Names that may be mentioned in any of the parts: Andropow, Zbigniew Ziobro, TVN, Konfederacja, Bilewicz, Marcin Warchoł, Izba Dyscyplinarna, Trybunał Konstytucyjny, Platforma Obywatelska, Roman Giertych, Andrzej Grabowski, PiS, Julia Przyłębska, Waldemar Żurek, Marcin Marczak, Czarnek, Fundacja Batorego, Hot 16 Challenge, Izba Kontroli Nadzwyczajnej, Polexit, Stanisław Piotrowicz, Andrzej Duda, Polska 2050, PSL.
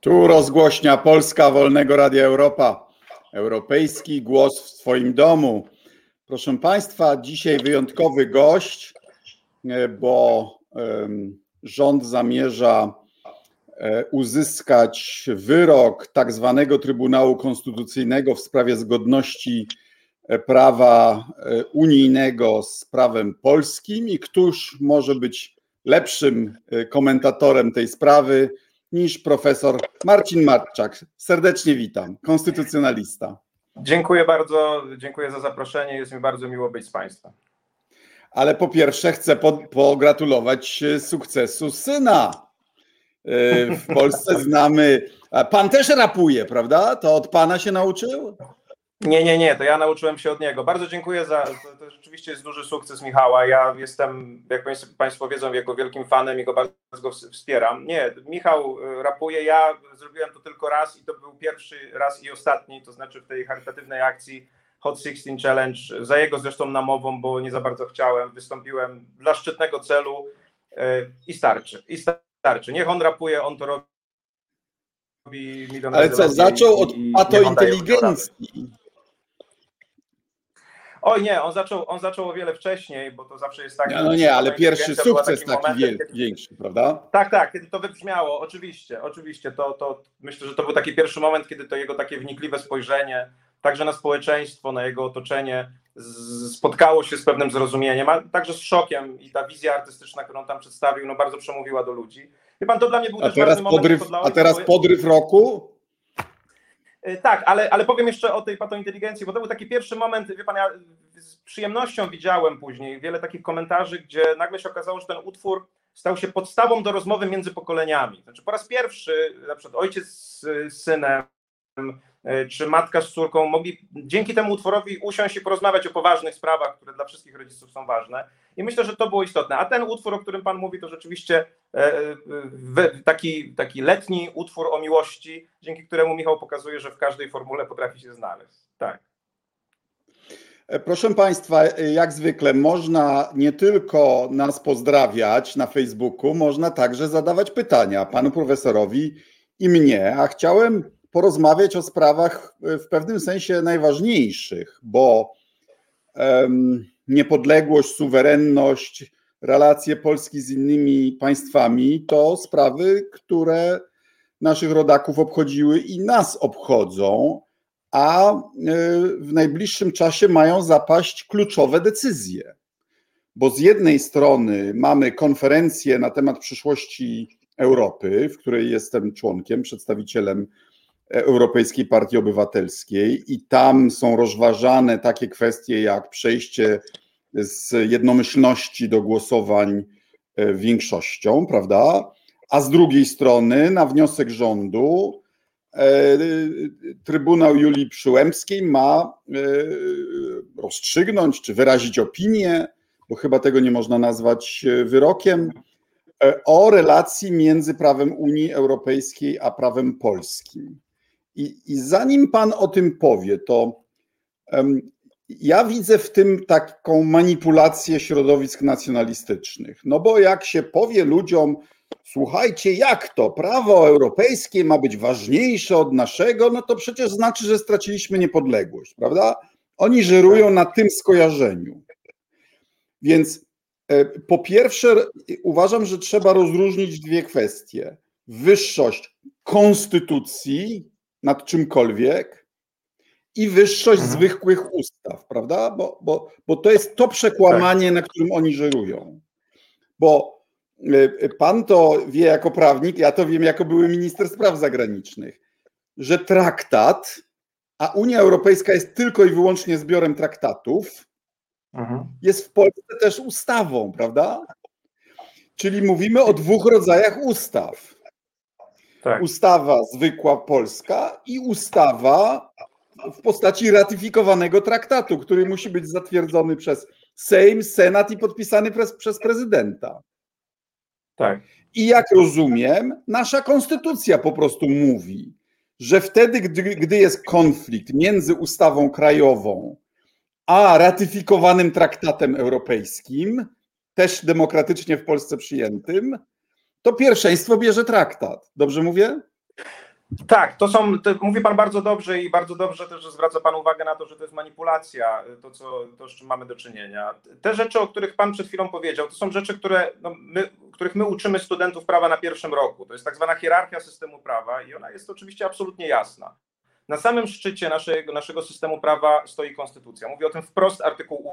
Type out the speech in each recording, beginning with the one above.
Tu rozgłośnia Polska Wolnego Radia Europa. Europejski głos w swoim domu. Proszę Państwa, dzisiaj wyjątkowy gość, bo rząd zamierza uzyskać wyrok tak zwanego Trybunału Konstytucyjnego w sprawie zgodności prawa unijnego z prawem polskim i któż może być lepszym komentatorem tej sprawy niż profesor Marcin Marczak. Serdecznie witam, konstytucjonalista. Dziękuję bardzo, dziękuję za zaproszenie, jest mi bardzo miło być z Państwem. Ale po pierwsze chcę pogratulować sukcesu syna. W Polsce znamy, pan też rapuje, prawda? To od pana się nauczył? Nie, to ja nauczyłem się od niego. Bardzo dziękuję za, to rzeczywiście jest duży sukces Michała. Ja jestem, jak Państwo wiedzą, jego wielkim fanem i go bardzo wspieram. Nie, Michał rapuje, ja zrobiłem to tylko raz i to był pierwszy raz i ostatni, to znaczy w tej charytatywnej akcji Hot 16 Challenge, za jego zresztą namową, bo nie za bardzo chciałem, wystąpiłem dla szczytnego celu i starczy. Niech on rapuje, on to robi. Ale co, zaczął od patointeligencji? Oj nie, on zaczął o wiele wcześniej, bo to zawsze jest tak... No nie, ale pierwszy sukces taki większy, prawda? Tak, kiedy to wybrzmiało, oczywiście. To myślę, że to był taki pierwszy moment, kiedy to jego takie wnikliwe spojrzenie, także na społeczeństwo, na jego otoczenie, spotkało się z pewnym zrozumieniem, a także z szokiem i ta wizja artystyczna, którą tam przedstawił, no bardzo przemówiła do ludzi. Wie pan, to dla mnie był też ważny moment. A teraz podryw roku? Tak, ale powiem jeszcze o tej patointeligencji, bo to był taki pierwszy moment, wie pan, ja z przyjemnością widziałem później wiele takich komentarzy, gdzie nagle się okazało, że ten utwór stał się podstawą do rozmowy między pokoleniami. Znaczy po raz pierwszy na przykład ojciec z synem, czy matka z córką mogli dzięki temu utworowi usiąść i porozmawiać o poważnych sprawach, które dla wszystkich rodziców są ważne. I myślę, że to było istotne. A ten utwór, o którym pan mówi, to rzeczywiście taki letni utwór o miłości, dzięki któremu Michał pokazuje, że w każdej formule potrafi się znaleźć. Tak. Proszę Państwa, jak zwykle można nie tylko nas pozdrawiać na Facebooku, można także zadawać pytania panu profesorowi i mnie, a chciałem porozmawiać o sprawach w pewnym sensie najważniejszych, bo niepodległość, suwerenność, relacje Polski z innymi państwami to sprawy, które naszych rodaków obchodziły i nas obchodzą, a w najbliższym czasie mają zapaść kluczowe decyzje. Bo z jednej strony mamy konferencję na temat przyszłości Europy, w której jestem członkiem, przedstawicielem Europejskiej Partii Obywatelskiej i tam są rozważane takie kwestie jak przejście z jednomyślności do głosowań większością, prawda? A z drugiej strony na wniosek rządu Trybunał Julii Przyłębskiej ma rozstrzygnąć czy wyrazić opinię, bo chyba tego nie można nazwać wyrokiem, o relacji między prawem Unii Europejskiej a prawem polskim. I zanim pan o tym powie, to ja widzę w tym taką manipulację środowisk nacjonalistycznych. No bo jak się powie ludziom, słuchajcie, jak to prawo europejskie ma być ważniejsze od naszego, no to przecież znaczy, że straciliśmy niepodległość, prawda? Oni żerują na tym skojarzeniu. Więc po pierwsze uważam, że trzeba rozróżnić dwie kwestie. Wyższość konstytucji nad czymkolwiek i wyższość zwykłych ustaw, prawda? Bo to jest to przekłamanie, na którym oni żerują. Bo pan to wie jako prawnik, ja to wiem jako były minister spraw zagranicznych, że traktat, a Unia Europejska jest tylko i wyłącznie zbiorem traktatów, jest w Polsce też ustawą, prawda? Czyli mówimy o dwóch rodzajach ustaw. Tak. Ustawa zwykła polska i ustawa w postaci ratyfikowanego traktatu, który musi być zatwierdzony przez Sejm, Senat i podpisany przez prezydenta. Tak. I jak rozumiem, nasza konstytucja po prostu mówi, że wtedy, gdy jest konflikt między ustawą krajową a ratyfikowanym traktatem europejskim, też demokratycznie w Polsce przyjętym, to pierwszeństwo bierze traktat. Dobrze mówię? Tak, mówi pan bardzo dobrze i bardzo dobrze też zwraca pan uwagę na to, że to jest manipulacja, to z czym mamy do czynienia. Te rzeczy, o których pan przed chwilą powiedział, to są rzeczy, których my uczymy studentów prawa na pierwszym roku. To jest tak zwana hierarchia systemu prawa i ona jest oczywiście absolutnie jasna. Na samym szczycie naszego systemu prawa stoi konstytucja. Mówi o tym wprost artykuł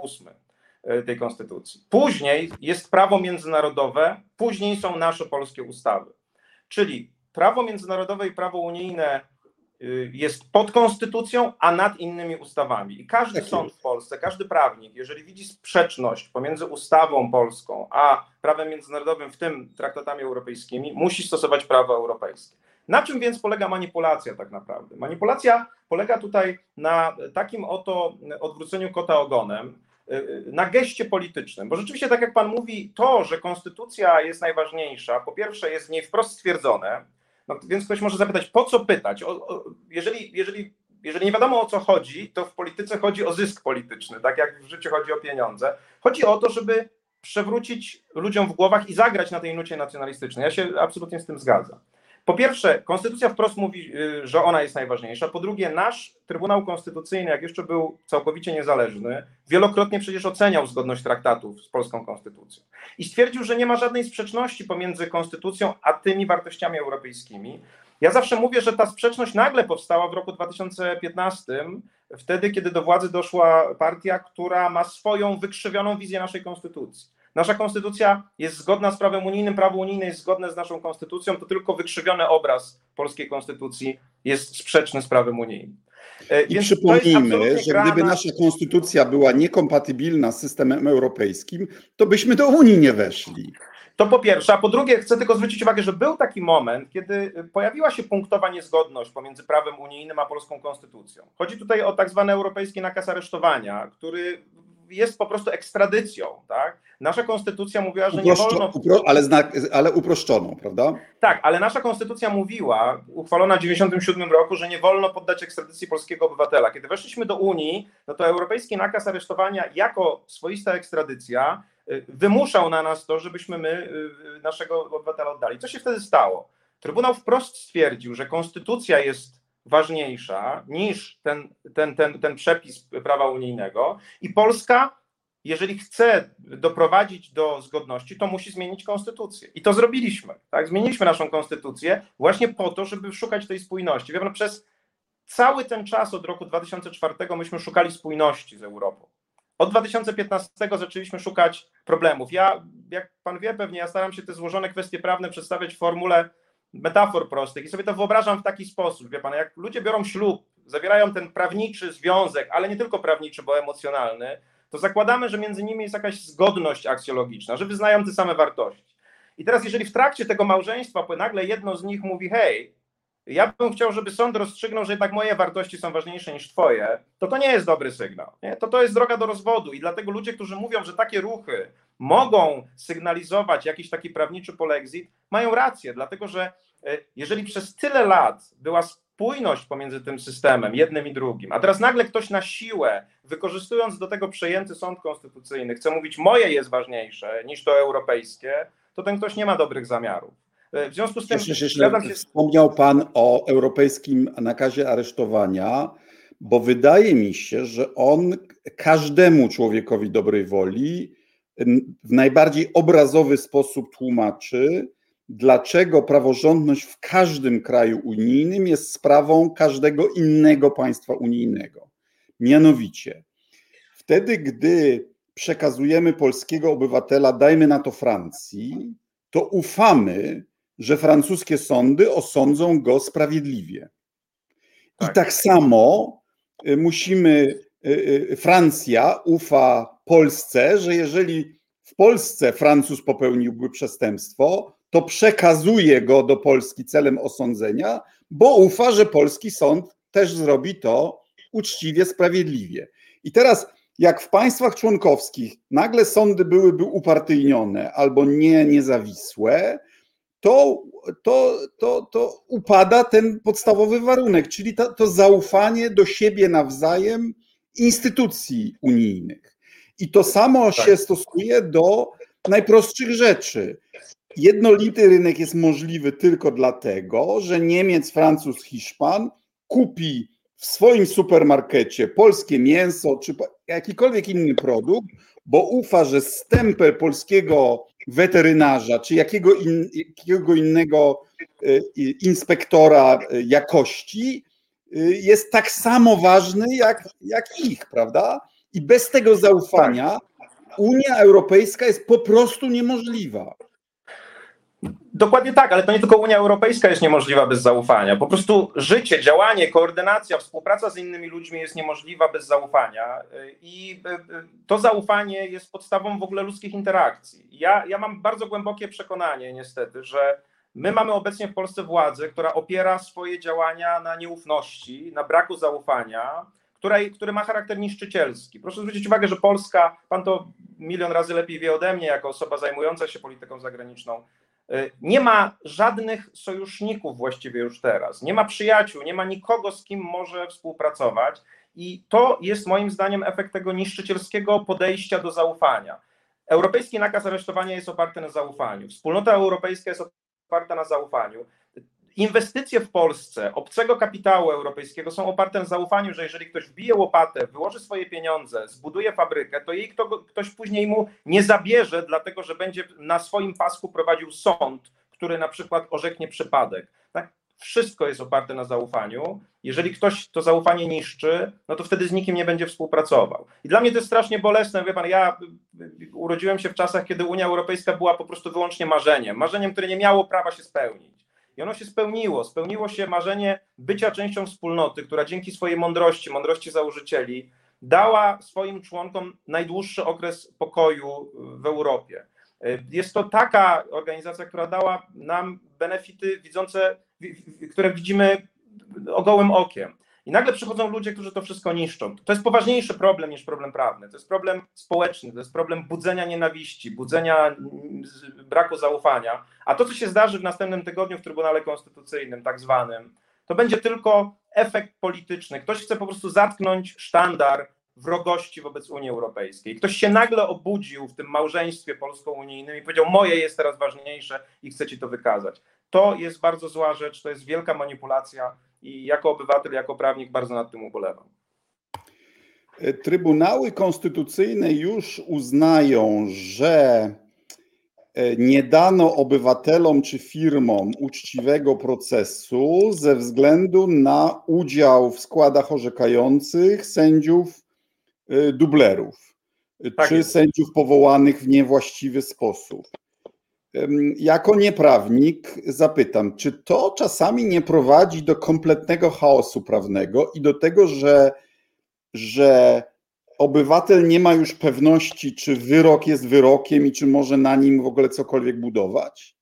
8 tej konstytucji. Później jest prawo międzynarodowe, później są nasze polskie ustawy, czyli prawo międzynarodowe i prawo unijne jest pod konstytucją, a nad innymi ustawami. I każdy sąd w Polsce, każdy prawnik, jeżeli widzi sprzeczność pomiędzy ustawą polską a prawem międzynarodowym, w tym traktatami europejskimi, musi stosować prawo europejskie. Na czym więc polega manipulacja tak naprawdę? Manipulacja polega tutaj na takim oto odwróceniu kota ogonem, na geście politycznym, bo rzeczywiście tak jak pan mówi, to, że konstytucja jest najważniejsza, po pierwsze jest w niej wprost stwierdzone, no, więc ktoś może zapytać, po co pytać? Jeżeli nie wiadomo, o co chodzi, to w polityce chodzi o zysk polityczny, tak jak w życiu chodzi o pieniądze. Chodzi o to, żeby przewrócić ludziom w głowach i zagrać na tej nucie nacjonalistycznej. Ja się absolutnie z tym zgadzam. Po pierwsze, konstytucja wprost mówi, że ona jest najważniejsza. Po drugie, nasz Trybunał Konstytucyjny, jak jeszcze był całkowicie niezależny, wielokrotnie przecież oceniał zgodność traktatów z polską konstytucją i stwierdził, że nie ma żadnej sprzeczności pomiędzy konstytucją a tymi wartościami europejskimi. Ja zawsze mówię, że ta sprzeczność nagle powstała w roku 2015, wtedy, kiedy do władzy doszła partia, która ma swoją wykrzywioną wizję naszej konstytucji. Nasza konstytucja jest zgodna z prawem unijnym, prawo unijne jest zgodne z naszą konstytucją, to tylko wykrzywiony obraz polskiej konstytucji jest sprzeczny z prawem unijnym. Więc przypomnijmy, że gdyby nasza konstytucja była niekompatybilna z systemem europejskim, to byśmy do Unii nie weszli. To po pierwsze, a po drugie chcę tylko zwrócić uwagę, że był taki moment, kiedy pojawiła się punktowa niezgodność pomiędzy prawem unijnym a polską konstytucją. Chodzi tutaj o tak zwany europejski nakaz aresztowania, który jest po prostu ekstradycją, tak? Nasza konstytucja mówiła, że nie wolno... Ale uproszczoną, prawda? Tak, ale nasza konstytucja mówiła, uchwalona w 1997 roku, że nie wolno poddać ekstradycji polskiego obywatela. Kiedy weszliśmy do Unii, no to europejski nakaz aresztowania jako swoista ekstradycja wymuszał na nas to, żebyśmy my naszego obywatela oddali. Co się wtedy stało? Trybunał wprost stwierdził, że konstytucja jest ważniejsza niż ten przepis prawa unijnego i Polska, jeżeli chce doprowadzić do zgodności, to musi zmienić konstytucję. I to zrobiliśmy. Tak? Zmieniliśmy naszą konstytucję właśnie po to, żeby szukać tej spójności. Wiem, przez cały ten czas od roku 2004 myśmy szukali spójności z Europą. Od 2015 zaczęliśmy szukać problemów. Ja, jak pan wie pewnie, ja staram się te złożone kwestie prawne przedstawiać w formule metafor prostych i sobie to wyobrażam w taki sposób, wie pan, jak ludzie biorą ślub, zawierają ten prawniczy związek, ale nie tylko prawniczy, bo emocjonalny, to zakładamy, że między nimi jest jakaś zgodność aksjologiczna, że wyznają te same wartości. I teraz jeżeli w trakcie tego małżeństwa nagle jedno z nich mówi, hej, ja bym chciał, żeby sąd rozstrzygnął, że jednak moje wartości są ważniejsze niż twoje, to nie jest dobry sygnał. Nie? To jest droga do rozwodu i dlatego ludzie, którzy mówią, że takie ruchy mogą sygnalizować jakiś taki prawniczy polexit, mają rację, dlatego że jeżeli przez tyle lat była spójność pomiędzy tym systemem, jednym i drugim, a teraz nagle ktoś na siłę, wykorzystując do tego przejęty sąd konstytucyjny, chce mówić, moje jest ważniejsze niż to europejskie, to ten ktoś nie ma dobrych zamiarów. W związku z tym... Wspomniał pan o europejskim nakazie aresztowania, bo wydaje mi się, że on każdemu człowiekowi dobrej woli w najbardziej obrazowy sposób tłumaczy, dlaczego praworządność w każdym kraju unijnym jest sprawą każdego innego państwa unijnego. Mianowicie, wtedy gdy przekazujemy polskiego obywatela, dajmy na to Francji, to ufamy, że francuskie sądy osądzą go sprawiedliwie. I tak samo Francja ufa Polsce, że jeżeli w Polsce Francuz popełniłby przestępstwo, to przekazuje go do Polski celem osądzenia, bo ufa, że polski sąd też zrobi to uczciwie, sprawiedliwie. I teraz jak w państwach członkowskich nagle sądy byłyby upartyjnione albo niezawisłe, to upada ten podstawowy warunek, czyli to zaufanie do siebie nawzajem instytucji unijnych. I to samo się stosuje do najprostszych rzeczy. jednolity rynek jest możliwy tylko dlatego, że Niemiec, Francuz, Hiszpan kupi w swoim supermarkecie polskie mięso czy jakikolwiek inny produkt, bo ufa, że stempel polskiego weterynarza czy jakiego innego inspektora jakości jest tak samo ważny jak ich, prawda? I bez tego zaufania Unia Europejska jest po prostu niemożliwa. Dokładnie tak, ale to nie tylko Unia Europejska jest niemożliwa bez zaufania. Po prostu życie, działanie, koordynacja, współpraca z innymi ludźmi jest niemożliwa bez zaufania. I to zaufanie jest podstawą w ogóle ludzkich interakcji. Ja mam bardzo głębokie przekonanie niestety, że my mamy obecnie w Polsce władzę, która opiera swoje działania na nieufności, na braku zaufania, który ma charakter niszczycielski. Proszę zwrócić uwagę, że Polska, pan to milion razy lepiej wie ode mnie jako osoba zajmująca się polityką zagraniczną, nie ma żadnych sojuszników właściwie już teraz, nie ma przyjaciół, nie ma nikogo, z kim może współpracować i to jest moim zdaniem efekt tego niszczycielskiego podejścia do zaufania. Europejski nakaz aresztowania jest oparty na zaufaniu, wspólnota europejska jest oparta na zaufaniu, inwestycje w Polsce obcego kapitału europejskiego są oparte na zaufaniu, że jeżeli ktoś wbije łopatę, wyłoży swoje pieniądze, zbuduje fabrykę, to jej ktoś później mu nie zabierze, dlatego że będzie na swoim pasku prowadził sąd, który na przykład orzeknie przypadek. Tak? Wszystko jest oparte na zaufaniu. Jeżeli ktoś to zaufanie niszczy, no to wtedy z nikim nie będzie współpracował. I dla mnie to jest strasznie bolesne. Wie pan, ja urodziłem się w czasach, kiedy Unia Europejska była po prostu wyłącznie marzeniem. Marzeniem, które nie miało prawa się spełnić. I ono się spełniło. Spełniło się marzenie bycia częścią wspólnoty, która dzięki swojej mądrości założycieli, dała swoim członkom najdłuższy okres pokoju w Europie. Jest to taka organizacja, która dała nam benefity widzące, które widzimy gołym okiem. I nagle przychodzą ludzie, którzy to wszystko niszczą. To jest poważniejszy problem niż problem prawny. To jest problem społeczny, to jest problem budzenia nienawiści, budzenia braku zaufania. A to, co się zdarzy w następnym tygodniu w Trybunale Konstytucyjnym, tak zwanym, to będzie tylko efekt polityczny. Ktoś chce po prostu zatknąć sztandar wrogości wobec Unii Europejskiej. Ktoś się nagle obudził w tym małżeństwie polsko-unijnym i powiedział, moje jest teraz ważniejsze i chce ci to wykazać. To jest bardzo zła rzecz, to jest wielka manipulacja. I jako obywatel, jako prawnik bardzo nad tym ubolewam. Trybunały konstytucyjne już uznają, że nie dano obywatelom czy firmom uczciwego procesu ze względu na udział w składach orzekających sędziów dublerów, tak, czy sędziów powołanych w niewłaściwy sposób. Jako nieprawnik zapytam, czy to czasami nie prowadzi do kompletnego chaosu prawnego i do tego, że obywatel nie ma już pewności, czy wyrok jest wyrokiem i czy może na nim w ogóle cokolwiek budować?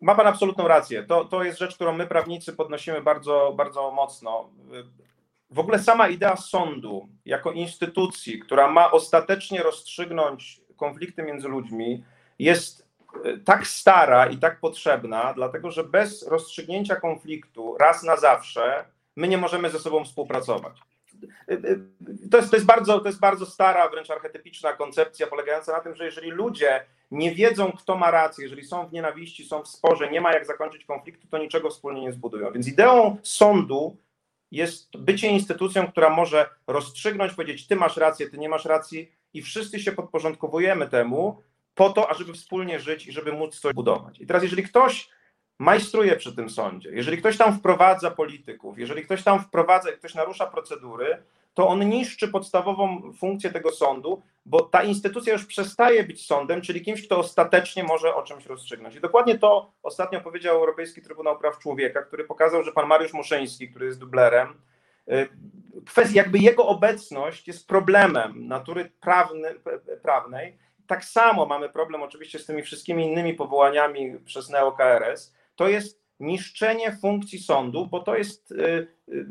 Ma pan absolutną rację. To jest rzecz, którą my prawnicy podnosimy bardzo, bardzo mocno. W ogóle sama idea sądu jako instytucji, która ma ostatecznie rozstrzygnąć konflikty między ludźmi, jest tak stara i tak potrzebna, dlatego że bez rozstrzygnięcia konfliktu raz na zawsze my nie możemy ze sobą współpracować. To jest bardzo stara, wręcz archetypiczna koncepcja polegająca na tym, że jeżeli ludzie nie wiedzą, kto ma rację, jeżeli są w nienawiści, są w sporze, nie ma jak zakończyć konfliktu, to niczego wspólnie nie zbudują. Więc ideą sądu jest bycie instytucją, która może rozstrzygnąć, powiedzieć, ty masz rację, ty nie masz racji i wszyscy się podporządkowujemy temu, po to, ażeby wspólnie żyć i żeby móc coś budować. I teraz jeżeli ktoś majstruje przy tym sądzie, jeżeli ktoś tam wprowadza polityków, jeżeli ktoś tam wprowadza, ktoś narusza procedury, to on niszczy podstawową funkcję tego sądu, bo ta instytucja już przestaje być sądem, czyli kimś, kto ostatecznie może o czymś rozstrzygnąć. I dokładnie to ostatnio powiedział Europejski Trybunał Praw Człowieka, który pokazał, że pan Mariusz Muszyński, który jest dublerem, jakby jego obecność jest problemem natury prawnej. Tak samo mamy problem oczywiście z tymi wszystkimi innymi powołaniami przez Neo KRS. To jest niszczenie funkcji sądu, bo to jest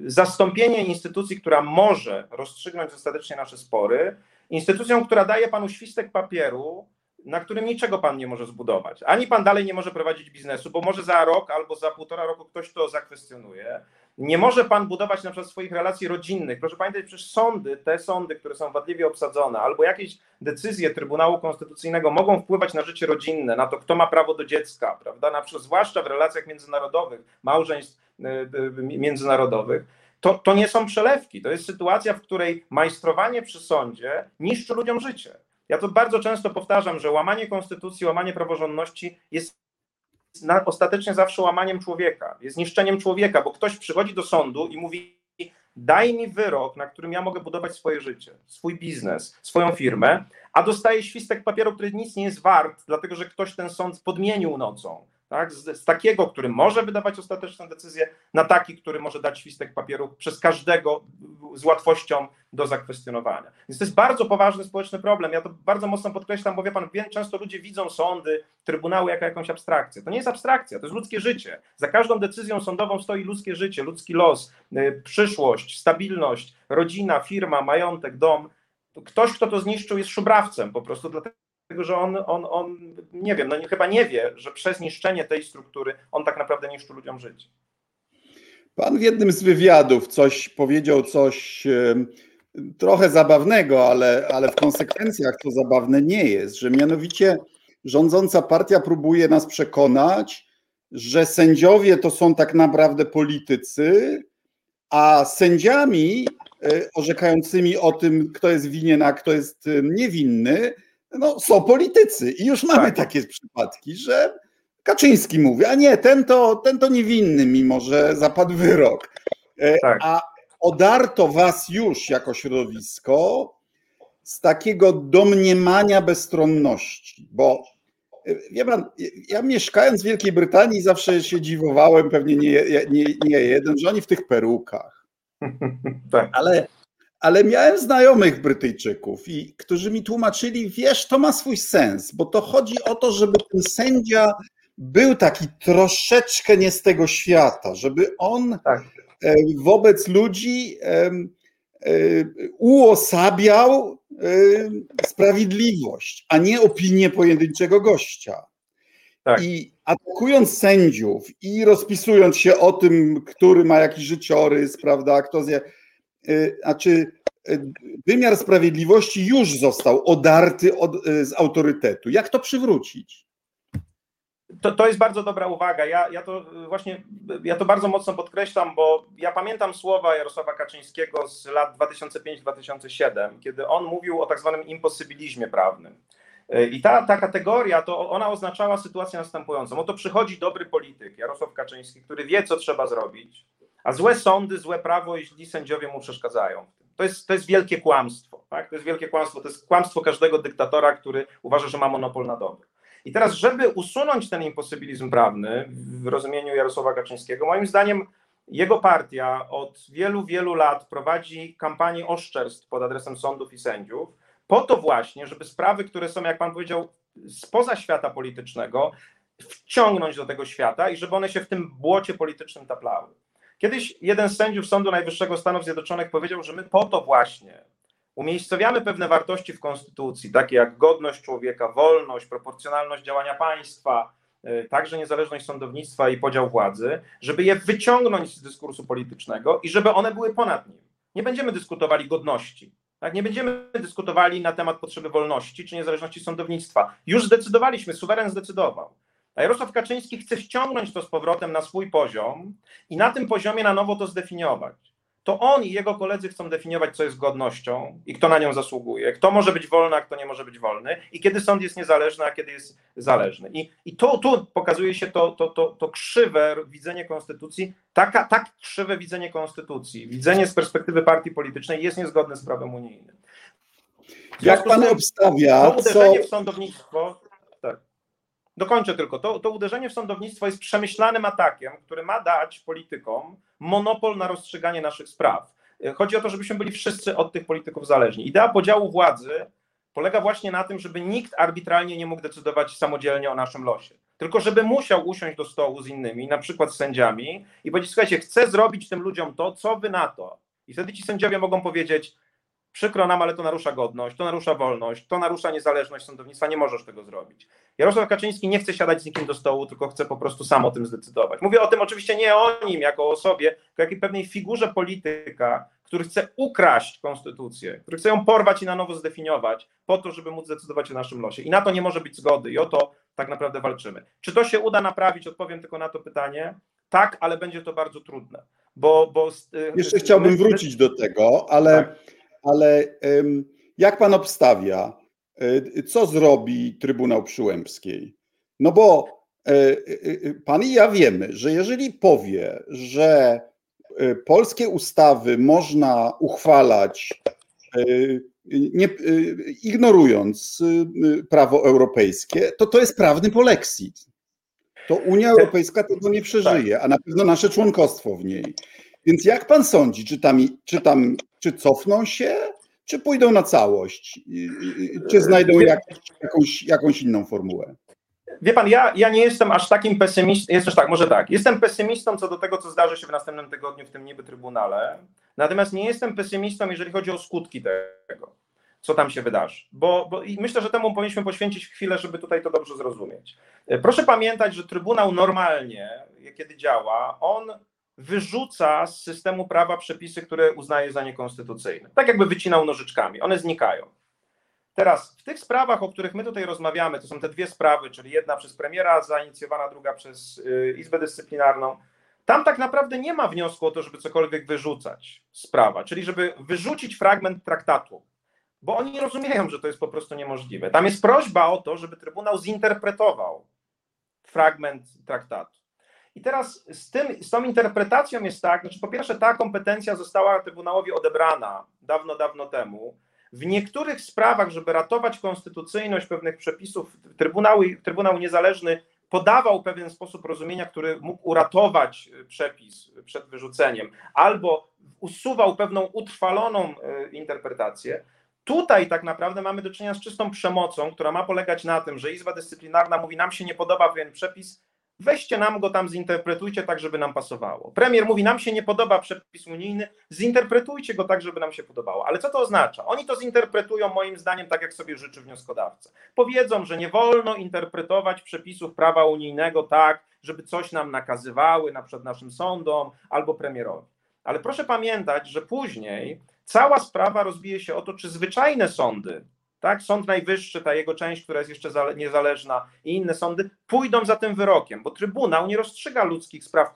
zastąpienie instytucji, która może rozstrzygnąć ostatecznie nasze spory, instytucją, która daje panu świstek papieru na którym niczego pan nie może zbudować. Ani pan dalej nie może prowadzić biznesu, bo może za rok albo za półtora roku ktoś to zakwestionuje. Nie może pan budować na przykład swoich relacji rodzinnych. Proszę pamiętać, przecież sądy, te sądy, które są wadliwie obsadzone, albo jakieś decyzje Trybunału Konstytucyjnego mogą wpływać na życie rodzinne, na to, kto ma prawo do dziecka, prawda? Na przykład, zwłaszcza w relacjach międzynarodowych, małżeństw międzynarodowych. To nie są przelewki, to jest sytuacja, w której majstrowanie przy sądzie niszczy ludziom życie. Ja to bardzo często powtarzam, że łamanie konstytucji, łamanie praworządności jest ostatecznie zawsze łamaniem człowieka, jest niszczeniem człowieka, bo ktoś przychodzi do sądu i mówi: daj mi wyrok, na którym ja mogę budować swoje życie, swój biznes, swoją firmę, a dostaje świstek papieru, który nic nie jest wart, dlatego że ktoś ten sąd podmienił nocą. Tak? Z takiego, który może wydawać ostateczną decyzję, na taki, który może dać świstek papieru przez każdego z łatwością do zakwestionowania. Więc to jest bardzo poważny społeczny problem. Ja to bardzo mocno podkreślam, bo wie pan, często ludzie widzą sądy, trybunały jako jakąś abstrakcję. To nie jest abstrakcja, to jest ludzkie życie. Za każdą decyzją sądową stoi ludzkie życie, ludzki los, przyszłość, stabilność, rodzina, firma, majątek, dom. Ktoś, kto to zniszczył, jest szubrawcem po prostu, dlatego że on nie wiem, chyba nie wie, że przez niszczenie tej struktury on tak naprawdę niszczy ludziom życie. Pan w jednym z wywiadów powiedział coś trochę zabawnego, ale w konsekwencjach to zabawne nie jest, że mianowicie rządząca partia próbuje nas przekonać, że sędziowie to są tak naprawdę politycy, a sędziami orzekającymi o tym, kto jest winien, a kto jest niewinny, są politycy i już mamy takie przypadki, że Kaczyński mówi, a nie, ten to niewinny, mimo że zapadł wyrok. Tak. A odarto was już jako środowisko z takiego domniemania bezstronności, bo wie pan, ja mieszkając w Wielkiej Brytanii zawsze się dziwowałem, pewnie nie jeden, że oni w tych perukach. Tak. Ale miałem znajomych Brytyjczyków, którzy mi tłumaczyli, wiesz, to ma swój sens, bo to chodzi o to, żeby ten sędzia był taki troszeczkę nie z tego świata, żeby on wobec ludzi uosabiał sprawiedliwość, a nie opinię pojedynczego gościa. Tak. I atakując sędziów i rozpisując się o tym, który ma jakiś życiorys, prawda, kto z... Znaczy, wymiar sprawiedliwości już został odarty z autorytetu. Jak to przywrócić? To jest bardzo dobra uwaga. Ja to bardzo mocno podkreślam, bo ja pamiętam słowa Jarosława Kaczyńskiego z lat 2005-2007, kiedy on mówił o tak zwanym imposybilizmie prawnym. I ta kategoria, to ona oznaczała sytuację następującą. Oto przychodzi dobry polityk, Jarosław Kaczyński, który wie, co trzeba zrobić, a złe sądy, złe prawo, jeśli sędziowie mu przeszkadzają. To jest wielkie kłamstwo. Tak? To jest wielkie kłamstwo. To jest kłamstwo każdego dyktatora, który uważa, że ma monopol na dobro. I teraz, żeby usunąć ten imposybilizm prawny w rozumieniu Jarosława Kaczyńskiego, moim zdaniem jego partia od wielu, wielu lat prowadzi kampanię oszczerstw pod adresem sądów i sędziów, po to właśnie, żeby sprawy, które są, jak pan powiedział, spoza świata politycznego, wciągnąć do tego świata i żeby one się w tym błocie politycznym taplały. Kiedyś jeden z sędziów Sądu Najwyższego Stanów Zjednoczonych powiedział, że my po to właśnie umiejscowiamy pewne wartości w konstytucji, takie jak godność człowieka, wolność, proporcjonalność działania państwa, także niezależność sądownictwa i podział władzy, żeby je wyciągnąć z dyskursu politycznego i żeby one były ponad nim. Nie będziemy dyskutowali godności, tak? Nie będziemy dyskutowali na temat potrzeby wolności czy niezależności sądownictwa. Już zdecydowaliśmy, suweren zdecydował. A Jarosław Kaczyński chce ściągnąć to z powrotem na swój poziom i na tym poziomie na nowo to zdefiniować. To on i jego koledzy chcą definiować, co jest godnością i kto na nią zasługuje, kto może być wolny, a kto nie może być wolny i kiedy sąd jest niezależny, a kiedy jest zależny. I tu pokazuje się to krzywe widzenie konstytucji, tak krzywe widzenie konstytucji, widzenie z perspektywy partii politycznej jest niezgodne z prawem unijnym. Jak pan obstawia, uderzenie w sądownictwo... Dokończę tylko. To uderzenie w sądownictwo jest przemyślanym atakiem, który ma dać politykom monopol na rozstrzyganie naszych spraw. Chodzi o to, żebyśmy byli wszyscy od tych polityków zależni. Idea podziału władzy polega właśnie na tym, żeby nikt arbitralnie nie mógł decydować samodzielnie o naszym losie. Tylko żeby musiał usiąść do stołu z innymi, na przykład z sędziami i powiedzieć, słuchajcie, chcę zrobić tym ludziom to, co wy na to. I wtedy ci sędziowie mogą powiedzieć, Przykro nam, ale to narusza godność, to narusza wolność, to narusza niezależność sądownictwa, nie możesz tego zrobić. Jarosław Kaczyński nie chce siadać z nikim do stołu, tylko chce po prostu sam o tym zdecydować. Mówię o tym oczywiście nie o nim jako o osobie, tylko jakiej pewnej figurze polityka, który chce ukraść konstytucję, który chce ją porwać i na nowo zdefiniować po to, żeby móc decydować o naszym losie. I na to nie może być zgody i o to tak naprawdę walczymy. Czy to się uda naprawić? Odpowiem tylko na to pytanie. Tak, ale będzie to bardzo trudne. Jeszcze chciałbym wrócić do tego, ale... Tak. Ale jak pan obstawia, co zrobi Trybunał Przyłębskiej? No bo pan i ja wiemy, że jeżeli powie, że polskie ustawy można uchwalać ignorując prawo europejskie, to jest prawny polexit. To Unia Europejska tego nie przeżyje, a na pewno nasze członkostwo w niej. Więc jak pan sądzi, czy cofną się, czy pójdą na całość, czy znajdą jakąś inną formułę? Wie pan, ja nie jestem aż takim pesymistą, jestem pesymistą co do tego, co zdarzy się w następnym tygodniu w tym niby trybunale, natomiast nie jestem pesymistą, jeżeli chodzi o skutki tego, co tam się wydarzy, bo i myślę, że temu powinniśmy poświęcić chwilę, żeby tutaj to dobrze zrozumieć. Proszę pamiętać, że trybunał normalnie, kiedy działa, on wyrzuca z systemu prawa przepisy, które uznaje za niekonstytucyjne. Tak jakby wycinał nożyczkami, one znikają. Teraz w tych sprawach, o których my tutaj rozmawiamy, to są te dwie sprawy, czyli jedna przez premiera zainicjowana, druga przez Izbę Dyscyplinarną, tam tak naprawdę nie ma wniosku o to, żeby cokolwiek wyrzucać z prawa, czyli żeby wyrzucić fragment traktatu, bo oni rozumieją, że to jest po prostu niemożliwe. Tam jest prośba o to, żeby Trybunał zinterpretował fragment traktatu. I teraz z tą interpretacją jest tak, znaczy po pierwsze ta kompetencja została Trybunałowi odebrana dawno temu. W niektórych sprawach, żeby ratować konstytucyjność pewnych przepisów, Trybunał Niezależny podawał pewien sposób rozumienia, który mógł uratować przepis przed wyrzuceniem, albo usuwał pewną utrwaloną interpretację. Tutaj tak naprawdę mamy do czynienia z czystą przemocą, która ma polegać na tym, że Izba Dyscyplinarna mówi, nam się nie podoba pewien przepis, weźcie nam go tam, zinterpretujcie tak, żeby nam pasowało. Premier mówi, nam się nie podoba przepis unijny, zinterpretujcie go tak, żeby nam się podobało. Ale co to oznacza? Oni to zinterpretują moim zdaniem tak, jak sobie życzy wnioskodawca. Powiedzą, że nie wolno interpretować przepisów prawa unijnego tak, żeby coś nam nakazywały, na przykład naszym sądom albo premierowi. Ale proszę pamiętać, że później cała sprawa rozbije się o to, czy zwyczajne sądy, tak, Sąd Najwyższy, ta jego część, która jest jeszcze niezależna i inne sądy pójdą za tym wyrokiem, bo Trybunał nie rozstrzyga ludzkich spraw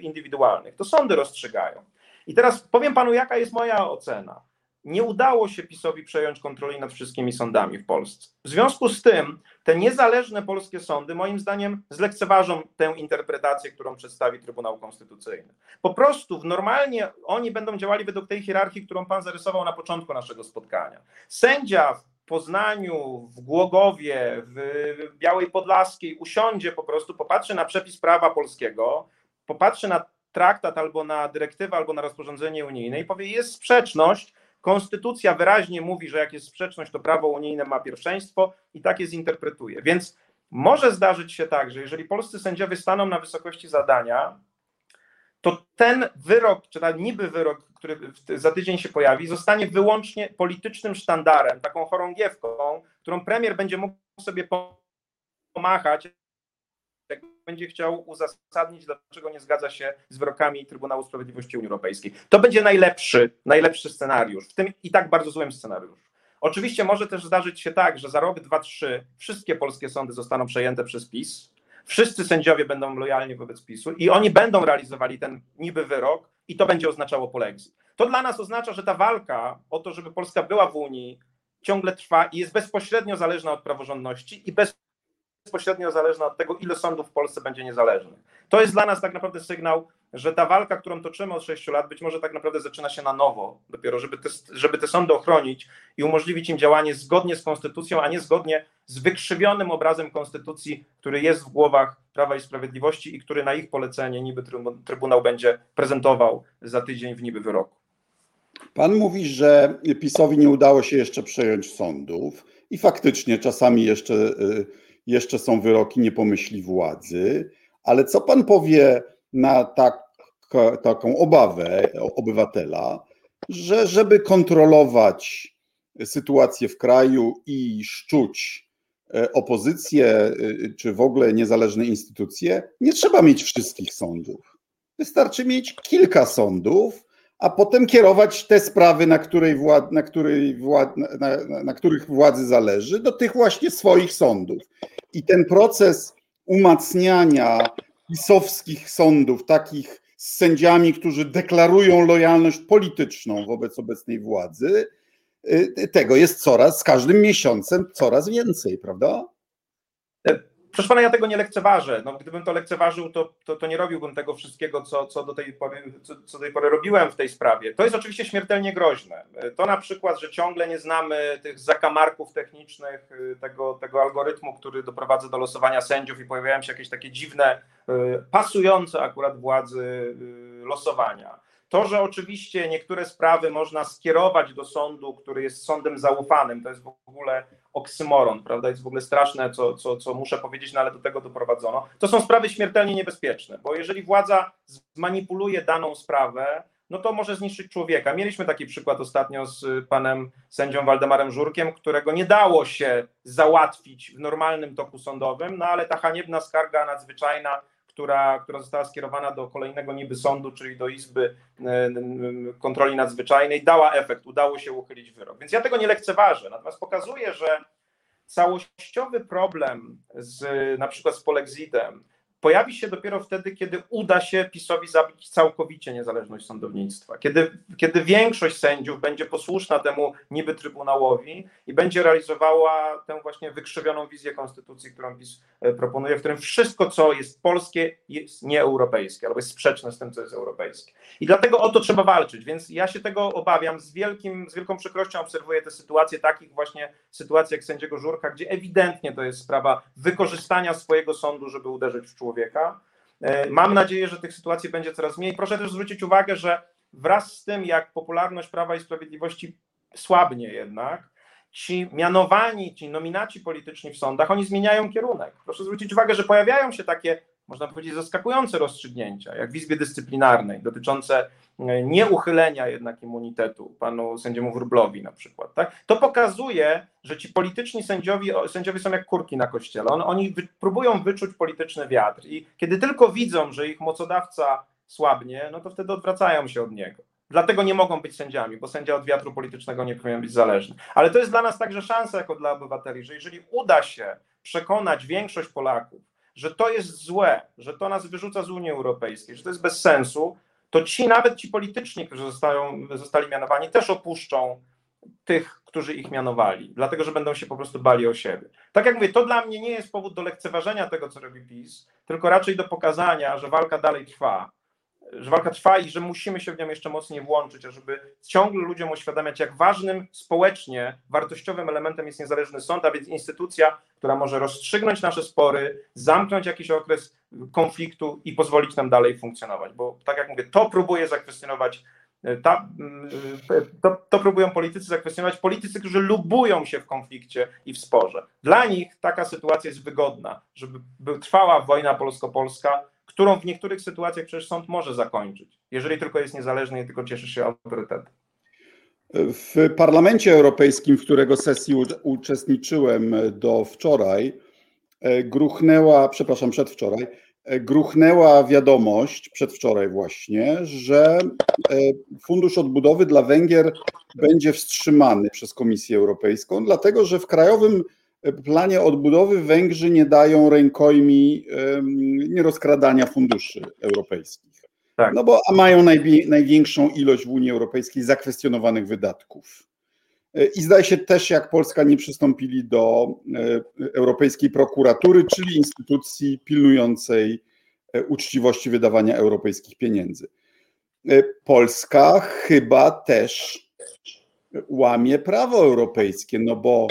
indywidualnych, to sądy rozstrzygają. I teraz powiem panu, jaka jest moja ocena. Nie udało się PiS-owi przejąć kontroli nad wszystkimi sądami w Polsce. W związku z tym te niezależne polskie sądy moim zdaniem zlekceważą tę interpretację, którą przedstawi Trybunał Konstytucyjny. Po prostu normalnie oni będą działali według tej hierarchii, którą pan zarysował na początku naszego spotkania. Sędzia w Poznaniu, w Głogowie, w Białej Podlaskiej usiądzie po prostu, popatrzy na przepis prawa polskiego, popatrzy na traktat albo na dyrektywę, albo na rozporządzenie unijne i powie, jest sprzeczność, konstytucja wyraźnie mówi, że jak jest sprzeczność, to prawo unijne ma pierwszeństwo i tak je zinterpretuje. Więc może zdarzyć się tak, że jeżeli polscy sędziowie staną na wysokości zadania, to ten wyrok, czy ten niby wyrok, który za tydzień się pojawi, zostanie wyłącznie politycznym sztandarem, taką chorągiewką, którą premier będzie mógł sobie pomachać, jak będzie chciał uzasadnić, dlaczego nie zgadza się z wyrokami Trybunału Sprawiedliwości Unii Europejskiej. To będzie najlepszy scenariusz, w tym i tak bardzo złym scenariuszu. Oczywiście może też zdarzyć się tak, że za rok, dwa, trzy wszystkie polskie sądy zostaną przejęte przez PiS, wszyscy sędziowie będą lojalni wobec PiS-u i oni będą realizowali ten niby wyrok i to będzie oznaczało polexit. To dla nas oznacza, że ta walka o to, żeby Polska była w Unii, ciągle trwa i jest bezpośrednio zależna od praworządności i bezpośrednio zależna od tego, ile sądów w Polsce będzie niezależnych. To jest dla nas tak naprawdę sygnał, że ta walka, którą toczymy od 6 lat, być może tak naprawdę zaczyna się na nowo, dopiero żeby te sądy ochronić i umożliwić im działanie zgodnie z konstytucją, a nie zgodnie z wykrzywionym obrazem konstytucji, który jest w głowach Prawa i Sprawiedliwości i który na ich polecenie niby Trybunał będzie prezentował za tydzień w niby wyroku. Pan mówi, że PiS-owi nie udało się jeszcze przejąć sądów i faktycznie czasami jeszcze są wyroki niepomyśli władzy, ale co pan powie na taką obawę obywatela, że żeby kontrolować sytuację w kraju i szczuć opozycję, czy w ogóle niezależne instytucje, nie trzeba mieć wszystkich sądów. Wystarczy mieć kilka sądów, a potem kierować te sprawy, na których władzy zależy, do tych właśnie swoich sądów. I ten proces umacniania pisowskich sądów, takich z sędziami, którzy deklarują lojalność polityczną wobec obecnej władzy, tego jest z każdym miesiącem coraz więcej, prawda? Proszę pana, ja tego nie lekceważę. No, gdybym to lekceważył, to nie robiłbym tego wszystkiego, co do tej pory robiłem w tej sprawie. To jest oczywiście śmiertelnie groźne. To na przykład, że ciągle nie znamy tych zakamarków technicznych, tego algorytmu, który doprowadza do losowania sędziów i pojawiają się jakieś takie dziwne, pasujące akurat władzy losowania. To, że oczywiście niektóre sprawy można skierować do sądu, który jest sądem zaufanym, to jest w ogóle oksymoron, prawda? Jest w ogóle straszne, co muszę powiedzieć, no ale do tego doprowadzono. To są sprawy śmiertelnie niebezpieczne, bo jeżeli władza zmanipuluje daną sprawę, no to może zniszczyć człowieka. Mieliśmy taki przykład ostatnio z panem sędzią Waldemarem Żurkiem, którego nie dało się załatwić w normalnym toku sądowym, no ale ta haniebna skarga nadzwyczajna, która została skierowana do kolejnego niby sądu, czyli do Izby Kontroli Nadzwyczajnej, dała efekt, udało się uchylić wyrok. Więc ja tego nie lekceważę, natomiast pokazuję, że całościowy problem na przykład z polexitem pojawi się dopiero wtedy, kiedy uda się PiS-owi zabić całkowicie niezależność sądownictwa, kiedy większość sędziów będzie posłuszna temu niby trybunałowi i będzie realizowała tę właśnie wykrzywioną wizję konstytucji, którą PiS proponuje, w którym wszystko, co jest polskie, jest nieeuropejskie albo jest sprzeczne z tym, co jest europejskie. I dlatego o to trzeba walczyć, więc ja się tego obawiam. Z wielką przykrością obserwuję te sytuacje, takich właśnie sytuacji jak sędziego Żurka, gdzie ewidentnie to jest sprawa wykorzystania swojego sądu, żeby uderzyć w człowieka. Mam nadzieję, że tych sytuacji będzie coraz mniej. Proszę też zwrócić uwagę, że wraz z tym, jak popularność Prawa i Sprawiedliwości słabnie jednak, ci nominaci polityczni w sądach, oni zmieniają kierunek. Proszę zwrócić uwagę, że pojawiają się takie, można powiedzieć, zaskakujące rozstrzygnięcia, jak w Izbie Dyscyplinarnej, dotyczące nieuchylenia jednak immunitetu panu sędziemu Wróblowi na przykład. Tak? To pokazuje, że ci polityczni sędziowie są jak kurki na kościele. Oni próbują wyczuć polityczny wiatr i kiedy tylko widzą, że ich mocodawca słabnie, no to wtedy odwracają się od niego. Dlatego nie mogą być sędziami, bo sędzia od wiatru politycznego nie powinien być zależny. Ale to jest dla nas także szansa jako dla obywateli, że jeżeli uda się przekonać większość Polaków, że to jest złe, że to nas wyrzuca z Unii Europejskiej, że to jest bez sensu, to nawet ci polityczni, którzy zostali mianowani, też opuszczą tych, którzy ich mianowali, dlatego że będą się po prostu bali o siebie. Tak jak mówię, to dla mnie nie jest powód do lekceważenia tego, co robi PiS, tylko raczej do pokazania, że walka dalej trwa, że walka trwa i że musimy się w nią jeszcze mocniej włączyć, żeby ciągle ludziom uświadamiać, jak ważnym społecznie, wartościowym elementem jest niezależny sąd, a więc instytucja, która może rozstrzygnąć nasze spory, zamknąć jakiś okres konfliktu i pozwolić nam dalej funkcjonować. Bo tak jak mówię, to próbuje zakwestionować, to próbują politycy zakwestionować, politycy, którzy lubują się w konflikcie i w sporze. Dla nich taka sytuacja jest wygodna, żeby trwała wojna polsko-polska, którą w niektórych sytuacjach przecież sąd może zakończyć, jeżeli tylko jest niezależny i tylko cieszy się autorytetem. W Parlamencie Europejskim, w którego sesji uczestniczyłem do wczoraj, przedwczoraj gruchnęła wiadomość, przedwczoraj właśnie, że Fundusz Odbudowy dla Węgier będzie wstrzymany przez Komisję Europejską, dlatego że w Krajowym Planie Odbudowy Węgrzy nie dają rękojmi nierozkradania funduszy europejskich. Tak. No bo mają największą ilość w Unii Europejskiej zakwestionowanych wydatków. I zdaje się też, jak Polska nie przystąpili do Europejskiej Prokuratury, czyli instytucji pilnującej uczciwości wydawania europejskich pieniędzy. Polska chyba też łamie prawo europejskie, no bo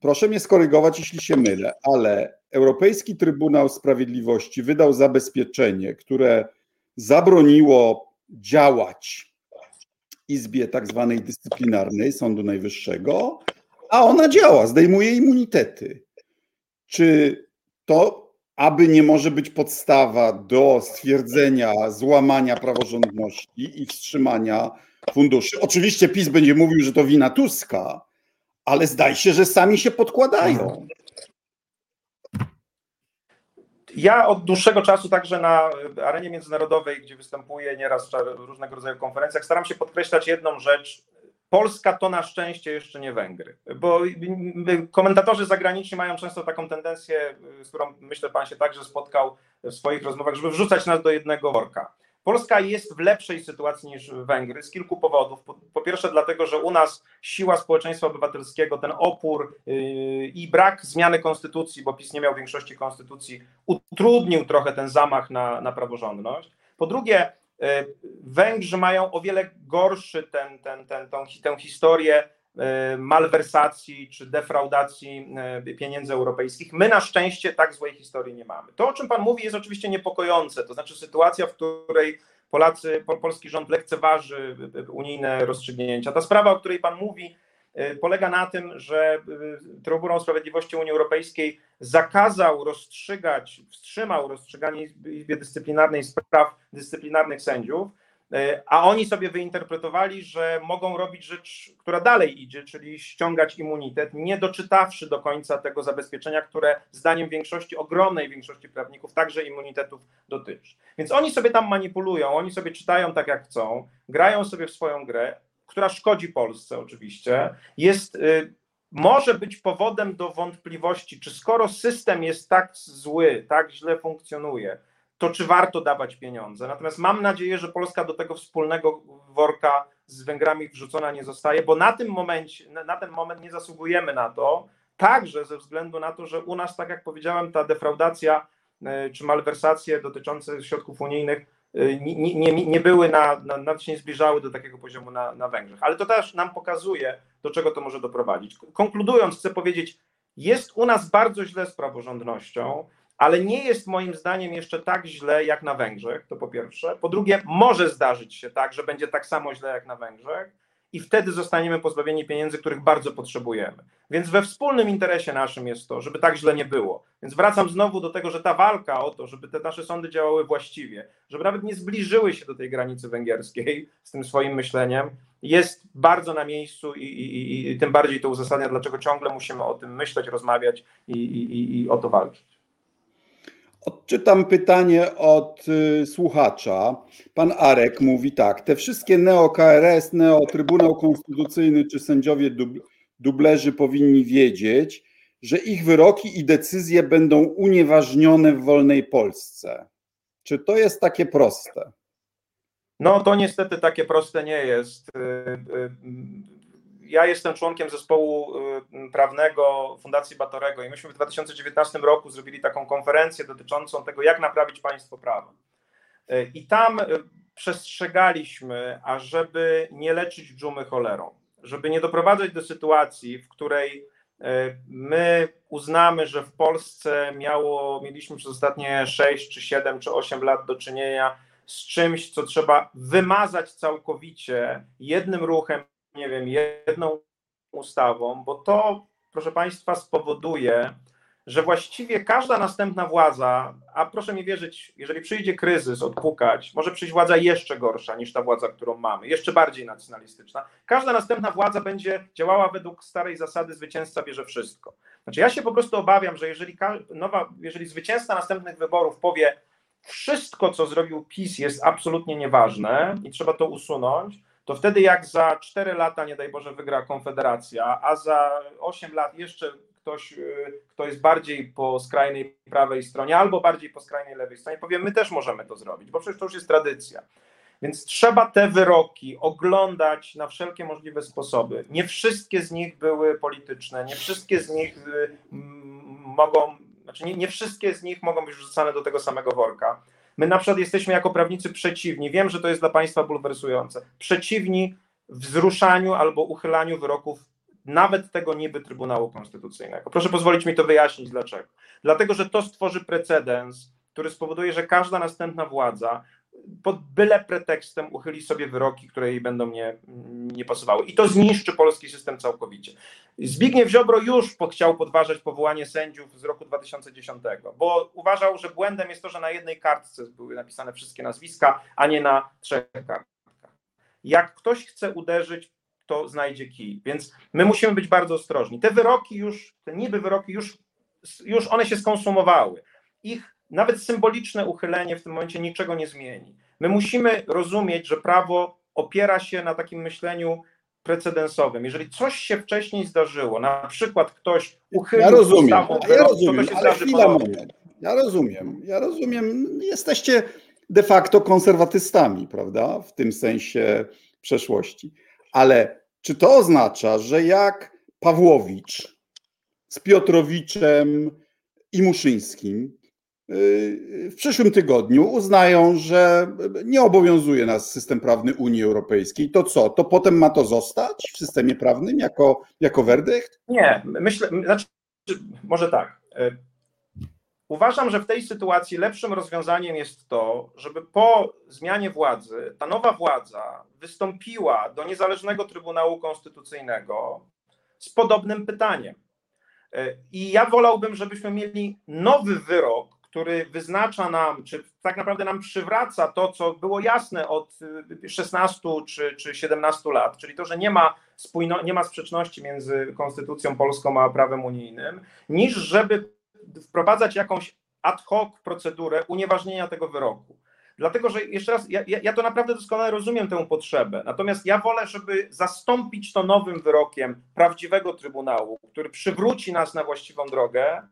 proszę mnie skorygować, jeśli się mylę, ale Europejski Trybunał Sprawiedliwości wydał zabezpieczenie, które zabroniło działać Izbie tak zwanej dyscyplinarnej Sądu Najwyższego, a ona działa, zdejmuje immunitety. Czy to aby nie może być podstawa do stwierdzenia złamania praworządności i wstrzymania funduszy. Oczywiście PiS będzie mówił, że to wina Tuska, ale zdaje się, że sami się podkładają. Ja od dłuższego czasu także na arenie międzynarodowej, gdzie występuję nieraz w różnego rodzaju konferencjach, staram się podkreślać jedną rzecz. Polska to na szczęście jeszcze nie Węgry, bo komentatorzy zagraniczni mają często taką tendencję, z którą myślę pan się także spotkał w swoich rozmowach, żeby wrzucać nas do jednego worka. Polska jest w lepszej sytuacji niż Węgry z kilku powodów. Po pierwsze dlatego, że u nas siła społeczeństwa obywatelskiego, ten opór i brak zmiany konstytucji, bo PiS nie miał większości konstytucji, utrudnił trochę ten zamach na praworządność. Po drugie, Węgrzy mają o wiele gorszy tę historię malwersacji czy defraudacji pieniędzy europejskich. My na szczęście tak złej historii nie mamy. To, o czym pan mówi, jest oczywiście niepokojące, to znaczy sytuacja, w której polski rząd lekceważy unijne rozstrzygnięcia. Ta sprawa, o której pan mówi, polega na tym, że Trybunał Sprawiedliwości Unii Europejskiej wstrzymał rozstrzyganie Izbie Dyscyplinarnej spraw dyscyplinarnych sędziów, a oni sobie wyinterpretowali, że mogą robić rzecz, która dalej idzie, czyli ściągać immunitet, nie doczytawszy do końca tego zabezpieczenia, które zdaniem ogromnej większości prawników także immunitetów dotyczy. Więc oni sobie tam manipulują, oni sobie czytają tak jak chcą, grają sobie w swoją grę, która szkodzi Polsce oczywiście, może być powodem do wątpliwości, czy skoro system jest tak zły, tak źle funkcjonuje, to czy warto dawać pieniądze. Natomiast mam nadzieję, że Polska do tego wspólnego worka z Węgrami wrzucona nie zostaje, bo na ten moment nie zasługujemy na to, także ze względu na to, że u nas, tak jak powiedziałem, ta defraudacja czy malwersacje dotyczące środków unijnych nie były nawet się nie zbliżały do takiego poziomu na Węgrzech. Ale to też nam pokazuje, do czego to może doprowadzić. Konkludując, chcę powiedzieć, jest u nas bardzo źle z praworządnością, ale nie jest moim zdaniem jeszcze tak źle jak na Węgrzech, to po pierwsze. Po drugie, może zdarzyć się tak, że będzie tak samo źle jak na Węgrzech i wtedy zostaniemy pozbawieni pieniędzy, których bardzo potrzebujemy. Więc we wspólnym interesie naszym jest to, żeby tak źle nie było. Więc wracam znowu do tego, że ta walka o to, żeby te nasze sądy działały właściwie, żeby nawet nie zbliżyły się do tej granicy węgierskiej z tym swoim myśleniem, jest bardzo na miejscu i tym bardziej to uzasadnia, dlaczego ciągle musimy o tym myśleć, rozmawiać i o to walczyć. Odczytam pytanie od słuchacza. Pan Arek mówi tak. Te wszystkie Neo KRS, Neo Trybunał Konstytucyjny czy sędziowie dublerzy powinni wiedzieć, że ich wyroki i decyzje będą unieważnione w wolnej Polsce. Czy to jest takie proste? No to niestety takie proste nie jest. Ja jestem członkiem zespołu prawnego Fundacji Batorego i myśmy w 2019 roku zrobili taką konferencję dotyczącą tego, jak naprawić państwo prawa. I tam przestrzegaliśmy, ażeby nie leczyć dżumy cholerą, żeby nie doprowadzać do sytuacji, w której my uznamy, że w Polsce mieliśmy przez ostatnie 6 czy 7 czy 8 lat do czynienia z czymś, co trzeba wymazać całkowicie jednym ruchem, jedną ustawą, bo to, proszę państwa, spowoduje, że właściwie każda następna władza, a proszę mi wierzyć, jeżeli przyjdzie kryzys, odpukać, może przyjść władza jeszcze gorsza niż ta władza, którą mamy, jeszcze bardziej nacjonalistyczna. Każda następna władza będzie działała według starej zasady zwycięzca bierze wszystko. Znaczy ja się po prostu obawiam, że jeżeli zwycięzca następnych wyborów powie wszystko, co zrobił PiS jest absolutnie nieważne i trzeba to usunąć, to wtedy jak za 4 lata, nie daj Boże, wygra Konfederacja, a za 8 lat jeszcze ktoś, kto jest bardziej po skrajnej prawej stronie albo bardziej po skrajnej lewej stronie, powie, my też możemy to zrobić, bo przecież to już jest tradycja. Więc trzeba te wyroki oglądać na wszelkie możliwe sposoby. Nie wszystkie z nich były polityczne, nie wszystkie z nich mogą być wrzucane do tego samego worka. My na przykład jesteśmy jako prawnicy przeciwni, wiem, że to jest dla państwa bulwersujące, przeciwni wzruszaniu albo uchylaniu wyroków nawet tego niby Trybunału Konstytucyjnego. Proszę pozwolić mi to wyjaśnić dlaczego. Dlatego, że to stworzy precedens, który spowoduje, że każda następna władza pod byle pretekstem uchyli sobie wyroki, które jej będą nie pasowały. I to zniszczy polski system całkowicie. Zbigniew Ziobro już chciał podważać powołanie sędziów z roku 2010, bo uważał, że błędem jest to, że na jednej kartce były napisane wszystkie nazwiska, a nie na 3 kartkach. Jak ktoś chce uderzyć, to znajdzie kij. Więc my musimy być bardzo ostrożni. Te wyroki już, te niby wyroki już one się skonsumowały. Ich nawet symboliczne uchylenie w tym momencie niczego nie zmieni. My musimy rozumieć, że prawo opiera się na takim myśleniu precedensowym. Jeżeli coś się wcześniej zdarzyło, na przykład ktoś uchylił... Ja rozumiem, jesteście de facto konserwatystami, prawda, w tym sensie przeszłości. Ale czy to oznacza, że jak Pawłowicz z Piotrowiczem i Muszyńskim w przyszłym tygodniu uznają, że nie obowiązuje nas system prawny Unii Europejskiej, to co? To potem ma to zostać w systemie prawnym jako werdykt? Nie, może tak. Uważam, że w tej sytuacji lepszym rozwiązaniem jest to, żeby po zmianie władzy ta nowa władza wystąpiła do niezależnego Trybunału Konstytucyjnego z podobnym pytaniem. I ja wolałbym, żebyśmy mieli nowy wyrok, który wyznacza nam, czy tak naprawdę nam przywraca to, co było jasne od 16 czy 17 lat, czyli to, że nie ma sprzeczności między Konstytucją Polską a prawem unijnym, niż żeby wprowadzać jakąś ad hoc procedurę unieważnienia tego wyroku. Dlatego, że jeszcze raz, ja to naprawdę doskonale rozumiem tę potrzebę, natomiast ja wolę, żeby zastąpić to nowym wyrokiem prawdziwego Trybunału, który przywróci nas na właściwą drogę,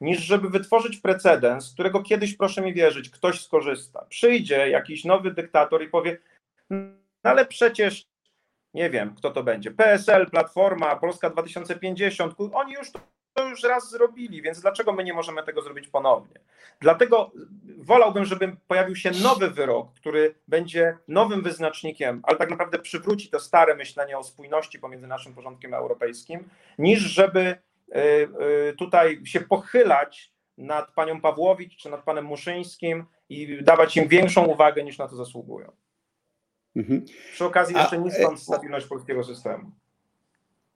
niż żeby wytworzyć precedens, którego kiedyś, proszę mi wierzyć, ktoś skorzysta. Przyjdzie jakiś nowy dyktator i powie, no ale przecież, nie wiem, kto to będzie, PSL, Platforma, Polska 2050, oni już to już raz zrobili, więc dlaczego my nie możemy tego zrobić ponownie? Dlatego wolałbym, żeby pojawił się nowy wyrok, który będzie nowym wyznacznikiem, ale tak naprawdę przywróci to stare myślenie o spójności pomiędzy naszym porządkiem europejskim, niż żeby tutaj się pochylać nad panią Pawłowicz czy nad panem Muszyńskim i dawać im większą uwagę, niż na to zasługują. Mhm. Przy okazji jeszcze niską stabilność polskiego systemu.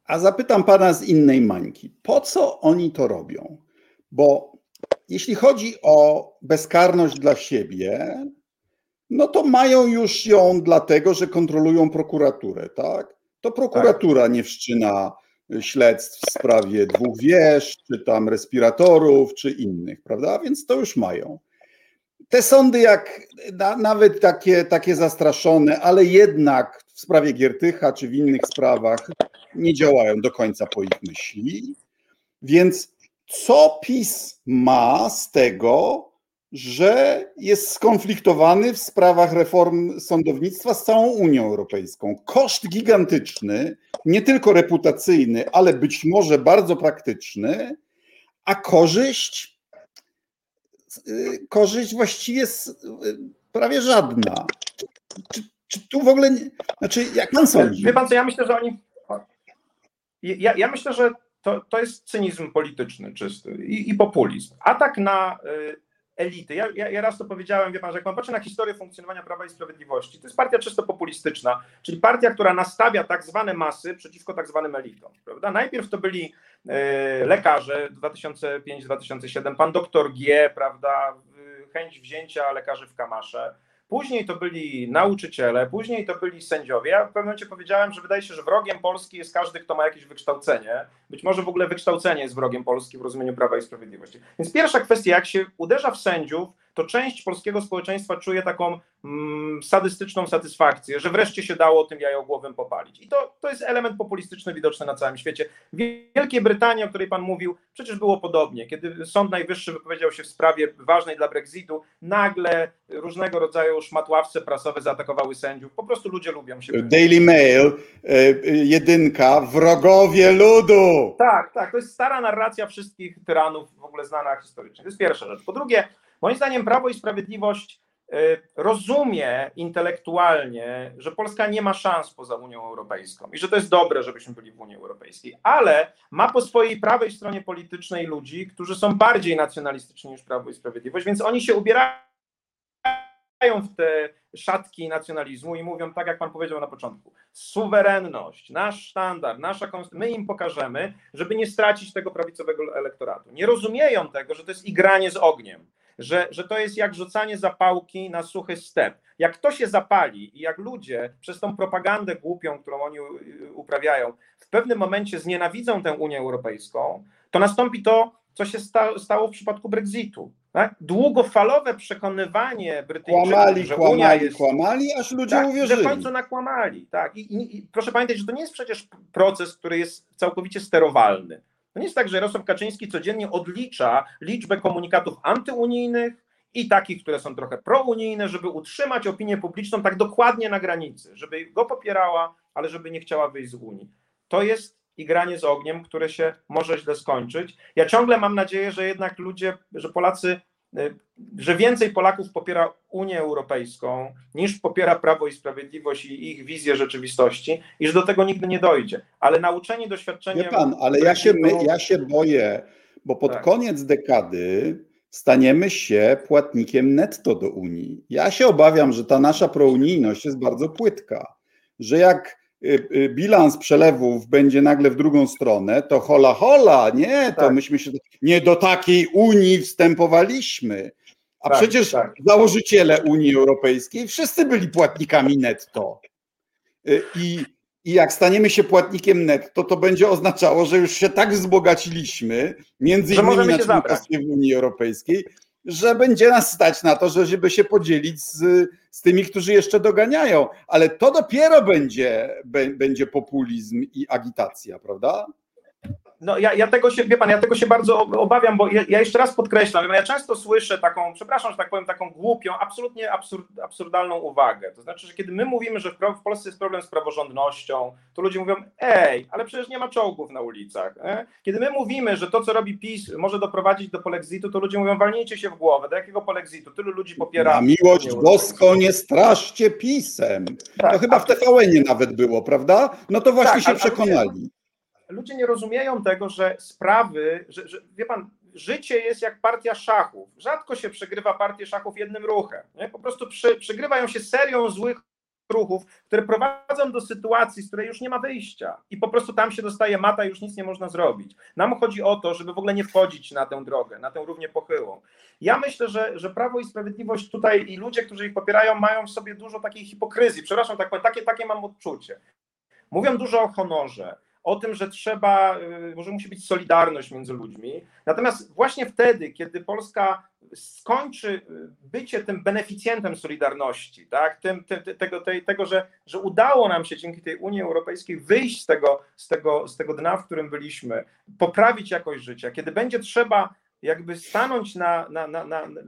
A zapytam pana z innej mańki. Po co oni to robią? Bo jeśli chodzi o bezkarność dla siebie, no to mają już ją dlatego, że kontrolują prokuraturę, tak? To prokuratura nie wszczyna śledztw w sprawie dwóch wież, czy tam respiratorów, czy innych, prawda? Więc to już mają. Te sądy jak nawet takie zastraszone, ale jednak w sprawie Giertycha czy w innych sprawach nie działają do końca po ich myśli. Więc co PiS ma z tego, że jest skonfliktowany w sprawach reform sądownictwa z całą Unią Europejską? Koszt gigantyczny, nie tylko reputacyjny, ale być może bardzo praktyczny, a korzyść właściwie jest prawie żadna. Czy tu w ogóle nie, znaczy jak pan sądzi? Wie pan co, ja myślę, że oni... Ja myślę, że to jest cynizm polityczny czysty i populizm. Atak na elity. Ja raz to powiedziałem, wie pan, że jak pan patrzy na historię funkcjonowania Prawa i Sprawiedliwości, to jest partia czysto populistyczna, czyli partia, która nastawia tak zwane masy przeciwko tak zwanym elitom. Prawda? Najpierw to byli lekarze 2005-2007, pan doktor G, prawda, chęć wzięcia lekarzy w kamasze. Później to byli nauczyciele, później to byli sędziowie. Ja w pewnym momencie powiedziałem, że wydaje się, że wrogiem Polski jest każdy, kto ma jakieś wykształcenie. Być może w ogóle wykształcenie jest wrogiem Polski w rozumieniu Prawa i Sprawiedliwości. Więc pierwsza kwestia, jak się uderza w sędziów, to część polskiego społeczeństwa czuje taką sadystyczną satysfakcję, że wreszcie się dało tym jajogłowym popalić. I to jest element populistyczny widoczny na całym świecie. W Wielkiej Brytanii, o której pan mówił, przecież było podobnie. Kiedy Sąd Najwyższy wypowiedział się w sprawie ważnej dla Brexitu, nagle różnego rodzaju szmatławce prasowe zaatakowały sędziów. Po prostu ludzie lubią się... Daily Mail, jedynka, wrogowie ludu! Tak, to jest stara narracja wszystkich tyranów, w ogóle znana historycznie. To jest pierwsza rzecz. Po drugie, moim zdaniem Prawo i Sprawiedliwość rozumie intelektualnie, że Polska nie ma szans poza Unią Europejską i że to jest dobre, żebyśmy byli w Unii Europejskiej, ale ma po swojej prawej stronie politycznej ludzi, którzy są bardziej nacjonalistyczni niż Prawo i Sprawiedliwość, więc oni się ubierają w te szatki nacjonalizmu i mówią tak, jak pan powiedział na początku, suwerenność, nasz sztandar, nasza konstytucja, my im pokażemy, żeby nie stracić tego prawicowego elektoratu. Nie rozumieją tego, że to jest igranie z ogniem, że to jest jak rzucanie zapałki na suchy step. Jak to się zapali i jak ludzie przez tą propagandę głupią, którą oni uprawiają, w pewnym momencie znienawidzą tę Unię Europejską, to nastąpi to, co się stało w przypadku Brexitu. Tak? Długofalowe przekonywanie Brytyjczyków, że Unia jest... Kłamali, aż ludzie uwierzyli. Że w końcu nakłamali. Tak. I proszę pamiętać, że to nie jest przecież proces, który jest całkowicie sterowalny. To nie jest tak, że Jarosław Kaczyński codziennie odlicza liczbę komunikatów antyunijnych i takich, które są trochę prounijne, żeby utrzymać opinię publiczną tak dokładnie na granicy, żeby go popierała, ale żeby nie chciała wyjść z Unii. To jest igranie z ogniem, które się może źle skończyć. Ja ciągle mam nadzieję, że jednak ludzie, że Polacy, że więcej Polaków popiera Unię Europejską niż popiera Prawo i Sprawiedliwość i ich wizję rzeczywistości i że do tego nigdy nie dojdzie. Ale nauczeni doświadczeniem... Wie pan, ale ja się boję, bo pod koniec dekady staniemy się płatnikiem netto do Unii. Ja się obawiam, że ta nasza prounijność jest bardzo płytka, że jak bilans przelewów będzie nagle w drugą stronę, to hola, hola, nie, to myśmy się nie do takiej Unii wstępowaliśmy. A przecież założyciele Unii Europejskiej wszyscy byli płatnikami netto. I jak staniemy się płatnikiem netto, to będzie oznaczało, że już się tak wzbogaciliśmy, między innymi na członkostwie w Unii Europejskiej, że będzie nas stać na to, żeby się podzielić z tymi, którzy jeszcze doganiają. Ale to dopiero będzie populizm i agitacja, prawda? No ja tego się, wie pan, ja tego się bardzo obawiam, bo ja jeszcze raz podkreślam, ja często słyszę taką, przepraszam, że tak powiem, taką głupią, absolutnie absurdalną uwagę. To znaczy, że kiedy my mówimy, że w Polsce jest problem z praworządnością, to ludzie mówią, ale przecież nie ma czołgów na ulicach. Kiedy my mówimy, że to, co robi PiS, może doprowadzić do polexitu, to ludzie mówią, walnijcie się w głowę, do jakiego polexitu? Tylu ludzi popiera... Na miłość boską, nie straszcie PiS-em. Tak, to chyba w TVN-ie nawet było, prawda? No to właśnie się przekonali. Ludzie nie rozumieją tego, że sprawy, że wie pan, życie jest jak partia szachów. Rzadko się przegrywa partię szachów jednym ruchem. Nie? Po prostu przegrywają się serią złych ruchów, które prowadzą do sytuacji, z której już nie ma wyjścia. I po prostu tam się dostaje mata i już nic nie można zrobić. Nam chodzi o to, żeby w ogóle nie wchodzić na tę drogę, na tę równie pochyłą. Ja myślę, że Prawo i Sprawiedliwość tutaj i ludzie, którzy ich popierają, mają w sobie dużo takiej hipokryzji. Przepraszam, tak powiem, takie mam odczucie. Mówią dużo o honorze, o tym, że trzeba, może musi być solidarność między ludźmi. Natomiast właśnie wtedy, kiedy Polska skończy bycie tym beneficjentem solidarności, tak, tego, że udało nam się dzięki tej Unii Europejskiej wyjść z tego dna, w którym byliśmy, poprawić jakość życia, kiedy będzie trzeba jakby stanąć na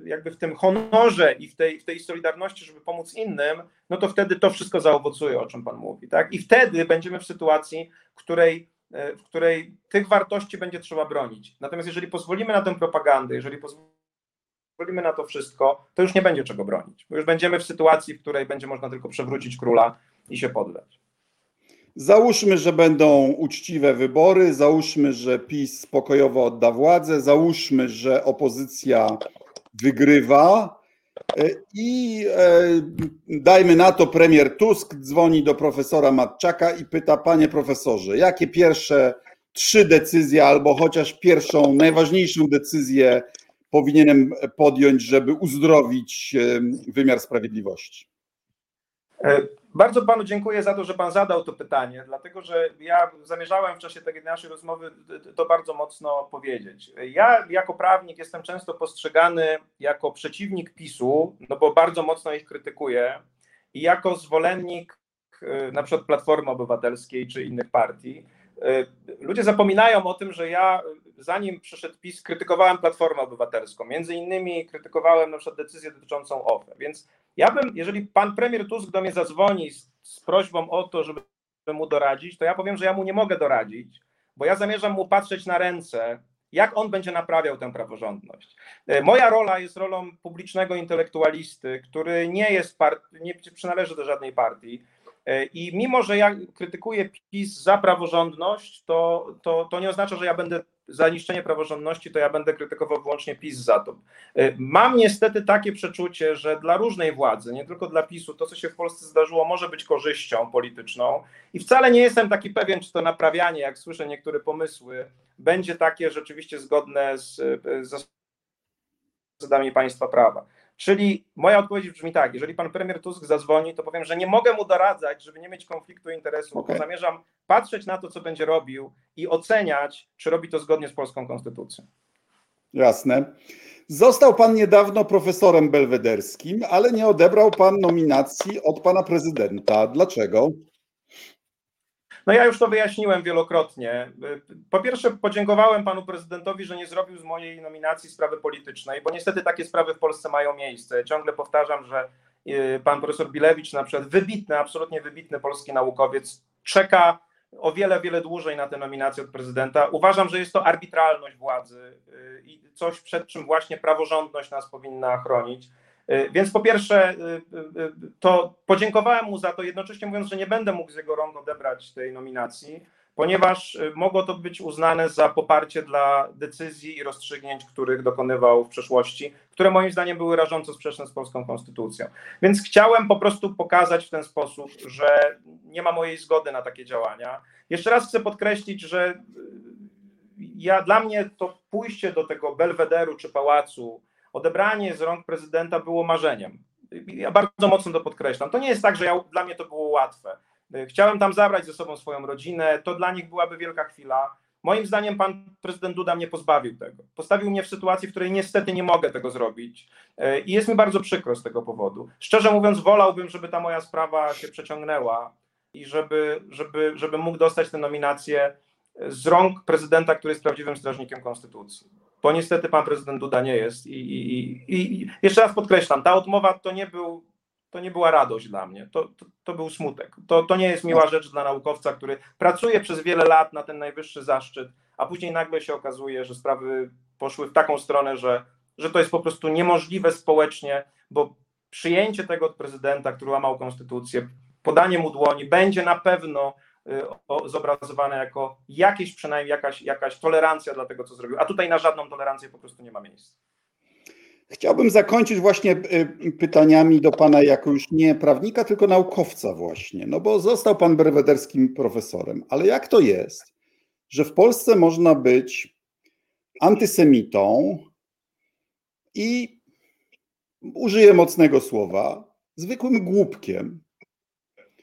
jakby w tym honorze i w tej solidarności, żeby pomóc innym, no to wtedy to wszystko zaowocuje, o czym pan mówi, tak? I wtedy będziemy w sytuacji, w której tych wartości będzie trzeba bronić. Natomiast jeżeli pozwolimy na tę propagandę, jeżeli pozwolimy na to wszystko, to już nie będzie czego bronić, bo już będziemy w sytuacji, w której będzie można tylko przewrócić króla i się poddać. Załóżmy, że będą uczciwe wybory, załóżmy, że PiS spokojowo odda władzę, załóżmy, że opozycja wygrywa i dajmy na to premier Tusk dzwoni do profesora Marczaka i pyta: panie profesorze, jakie pierwsze 3 decyzje albo chociaż pierwszą, najważniejszą decyzję powinienem podjąć, żeby uzdrowić wymiar sprawiedliwości? Bardzo panu dziękuję za to, że pan zadał to pytanie, dlatego że ja zamierzałem w czasie tej naszej rozmowy to bardzo mocno powiedzieć. Ja jako prawnik jestem często postrzegany jako przeciwnik PiS-u, no bo bardzo mocno ich krytykuję, i jako zwolennik na przykład Platformy Obywatelskiej czy innych partii. Ludzie zapominają o tym, że ja zanim przyszedł PiS krytykowałem Platformę Obywatelską, między innymi krytykowałem na przykład decyzję dotyczącą OFE, więc ja bym, jeżeli pan premier Tusk do mnie zadzwoni z prośbą o to, żeby mu doradzić, to ja powiem, że ja mu nie mogę doradzić, bo ja zamierzam mu patrzeć na ręce, jak on będzie naprawiał tę praworządność. Moja rola jest rolą publicznego intelektualisty, który nie przynależy do żadnej partii. I mimo, że ja krytykuję PiS za praworządność, to nie oznacza, że ja będę za niszczenie praworządności, to ja będę krytykował wyłącznie PiS za to. Mam niestety takie przeczucie, że dla różnej władzy, nie tylko dla PiS-u, to, co się w Polsce zdarzyło, może być korzyścią polityczną i wcale nie jestem taki pewien, czy to naprawianie, jak słyszę niektóre pomysły, będzie takie rzeczywiście zgodne z zasadami państwa prawa. Czyli moja odpowiedź brzmi tak, jeżeli pan premier Tusk zadzwoni, to powiem, że nie mogę mu doradzać, żeby nie mieć konfliktu interesów, okay. Bo zamierzam patrzeć na to, co będzie robił i oceniać, czy robi to zgodnie z polską konstytucją. Jasne. Został pan niedawno profesorem belwederskim, ale nie odebrał pan nominacji od pana prezydenta. Dlaczego? No ja już to wyjaśniłem wielokrotnie. Po pierwsze podziękowałem panu prezydentowi, że nie zrobił z mojej nominacji sprawy politycznej, bo niestety takie sprawy w Polsce mają miejsce. Ciągle powtarzam, że pan profesor Bilewicz, na przykład wybitny, absolutnie wybitny polski naukowiec, czeka o wiele, wiele dłużej na tę nominację od prezydenta. Uważam, że jest to arbitralność władzy i coś, przed czym właśnie praworządność nas powinna chronić. Więc po pierwsze to podziękowałem mu za to, jednocześnie mówiąc, że nie będę mógł z jego rąk odebrać tej nominacji, ponieważ mogło to być uznane za poparcie dla decyzji i rozstrzygnięć, których dokonywał w przeszłości, które moim zdaniem były rażąco sprzeczne z polską konstytucją. Więc chciałem po prostu pokazać w ten sposób, że nie ma mojej zgody na takie działania. Jeszcze raz chcę podkreślić, że dla mnie to pójście do tego belwederu czy pałacu, odebranie z rąk prezydenta było marzeniem. Ja bardzo mocno to podkreślam. To nie jest tak, że dla mnie to było łatwe. Chciałem tam zabrać ze sobą swoją rodzinę, to dla nich byłaby wielka chwila. Moim zdaniem pan prezydent Duda mnie pozbawił tego. Postawił mnie w sytuacji, w której niestety nie mogę tego zrobić i jest mi bardzo przykro z tego powodu. Szczerze mówiąc, wolałbym, żeby ta moja sprawa się przeciągnęła i żeby mógł dostać tę nominację z rąk prezydenta, który jest prawdziwym strażnikiem konstytucji. Bo niestety pan prezydent Duda nie jest. I jeszcze raz podkreślam, ta odmowa to nie była radość dla mnie, to był smutek. To nie jest miła rzecz dla naukowca, który pracuje przez wiele lat na ten najwyższy zaszczyt, a później nagle się okazuje, że sprawy poszły w taką stronę, że to jest po prostu niemożliwe społecznie, bo przyjęcie tego od prezydenta, który łamał konstytucję, podanie mu dłoni będzie na pewno zobrazowane jako jakaś tolerancja dla tego, co zrobił. A tutaj na żadną tolerancję po prostu nie ma miejsca. Chciałbym zakończyć właśnie pytaniami do pana jako już nie prawnika, tylko naukowca właśnie. No bo został pan belwederskim profesorem. Ale jak to jest, że w Polsce można być antysemitą i, użyję mocnego słowa, zwykłym głupkiem,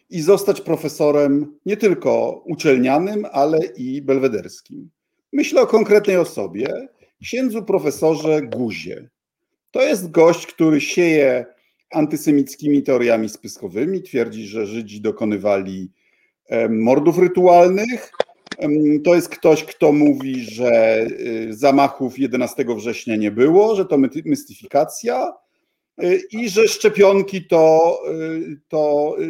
i zostać profesorem nie tylko uczelnianym, ale i belwederskim. Myślę o konkretnej osobie, księdzu profesorze Guzie. To jest gość, który sieje antysemickimi teoriami spiskowymi, twierdzi, że Żydzi dokonywali mordów rytualnych. To jest ktoś, kto mówi, że zamachów 11 września nie było, że to mistyfikacja. I że szczepionki to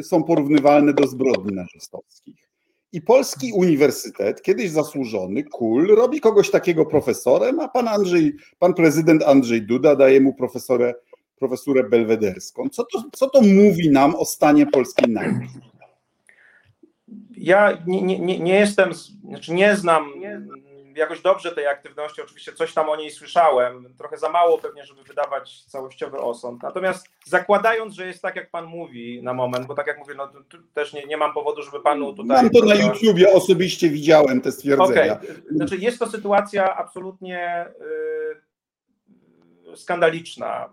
są porównywalne do zbrodni nazistowskich. I polski uniwersytet, kiedyś zasłużony, robi kogoś takiego profesorem, a pan prezydent Andrzej Duda daje mu profesurę belwederską. Co to mówi nam o stanie polskiej nauki? Ja nie jestem, znaczy nie znam jakoś dobrze tej aktywności, oczywiście coś tam o niej słyszałem, trochę za mało pewnie, żeby wydawać całościowy osąd. Natomiast zakładając, że jest tak, jak pan mówi na moment, bo tak jak mówię, no też nie mam powodu, żeby panu tutaj... Mam to na YouTubie, osobiście widziałem te stwierdzenia. Okay. Znaczy jest to sytuacja absolutnie skandaliczna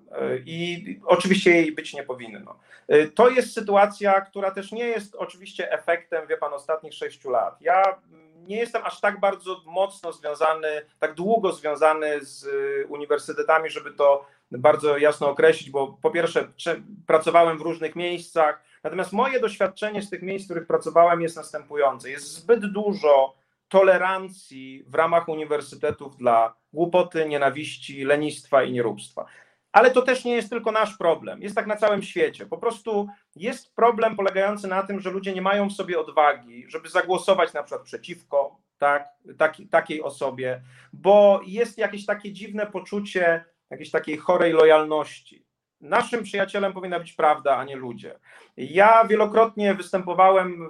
i oczywiście jej być nie powinno. To jest sytuacja, która też nie jest oczywiście efektem, wie pan, ostatnich 6 lat. Ja nie jestem aż tak bardzo mocno związany, tak długo związany z uniwersytetami, żeby to bardzo jasno określić, bo po pierwsze pracowałem w różnych miejscach, natomiast moje doświadczenie z tych miejsc, w których pracowałem, jest następujące. Jest zbyt dużo tolerancji w ramach uniwersytetów dla głupoty, nienawiści, lenistwa i nieróbstwa. Ale to też nie jest tylko nasz problem, jest tak na całym świecie. Po prostu jest problem polegający na tym, że ludzie nie mają w sobie odwagi, żeby zagłosować na przykład przeciwko takiej osobie, bo jest jakieś takie dziwne poczucie jakiejś takiej chorej lojalności. Naszym przyjacielem powinna być prawda, a nie ludzie. Ja wielokrotnie występowałem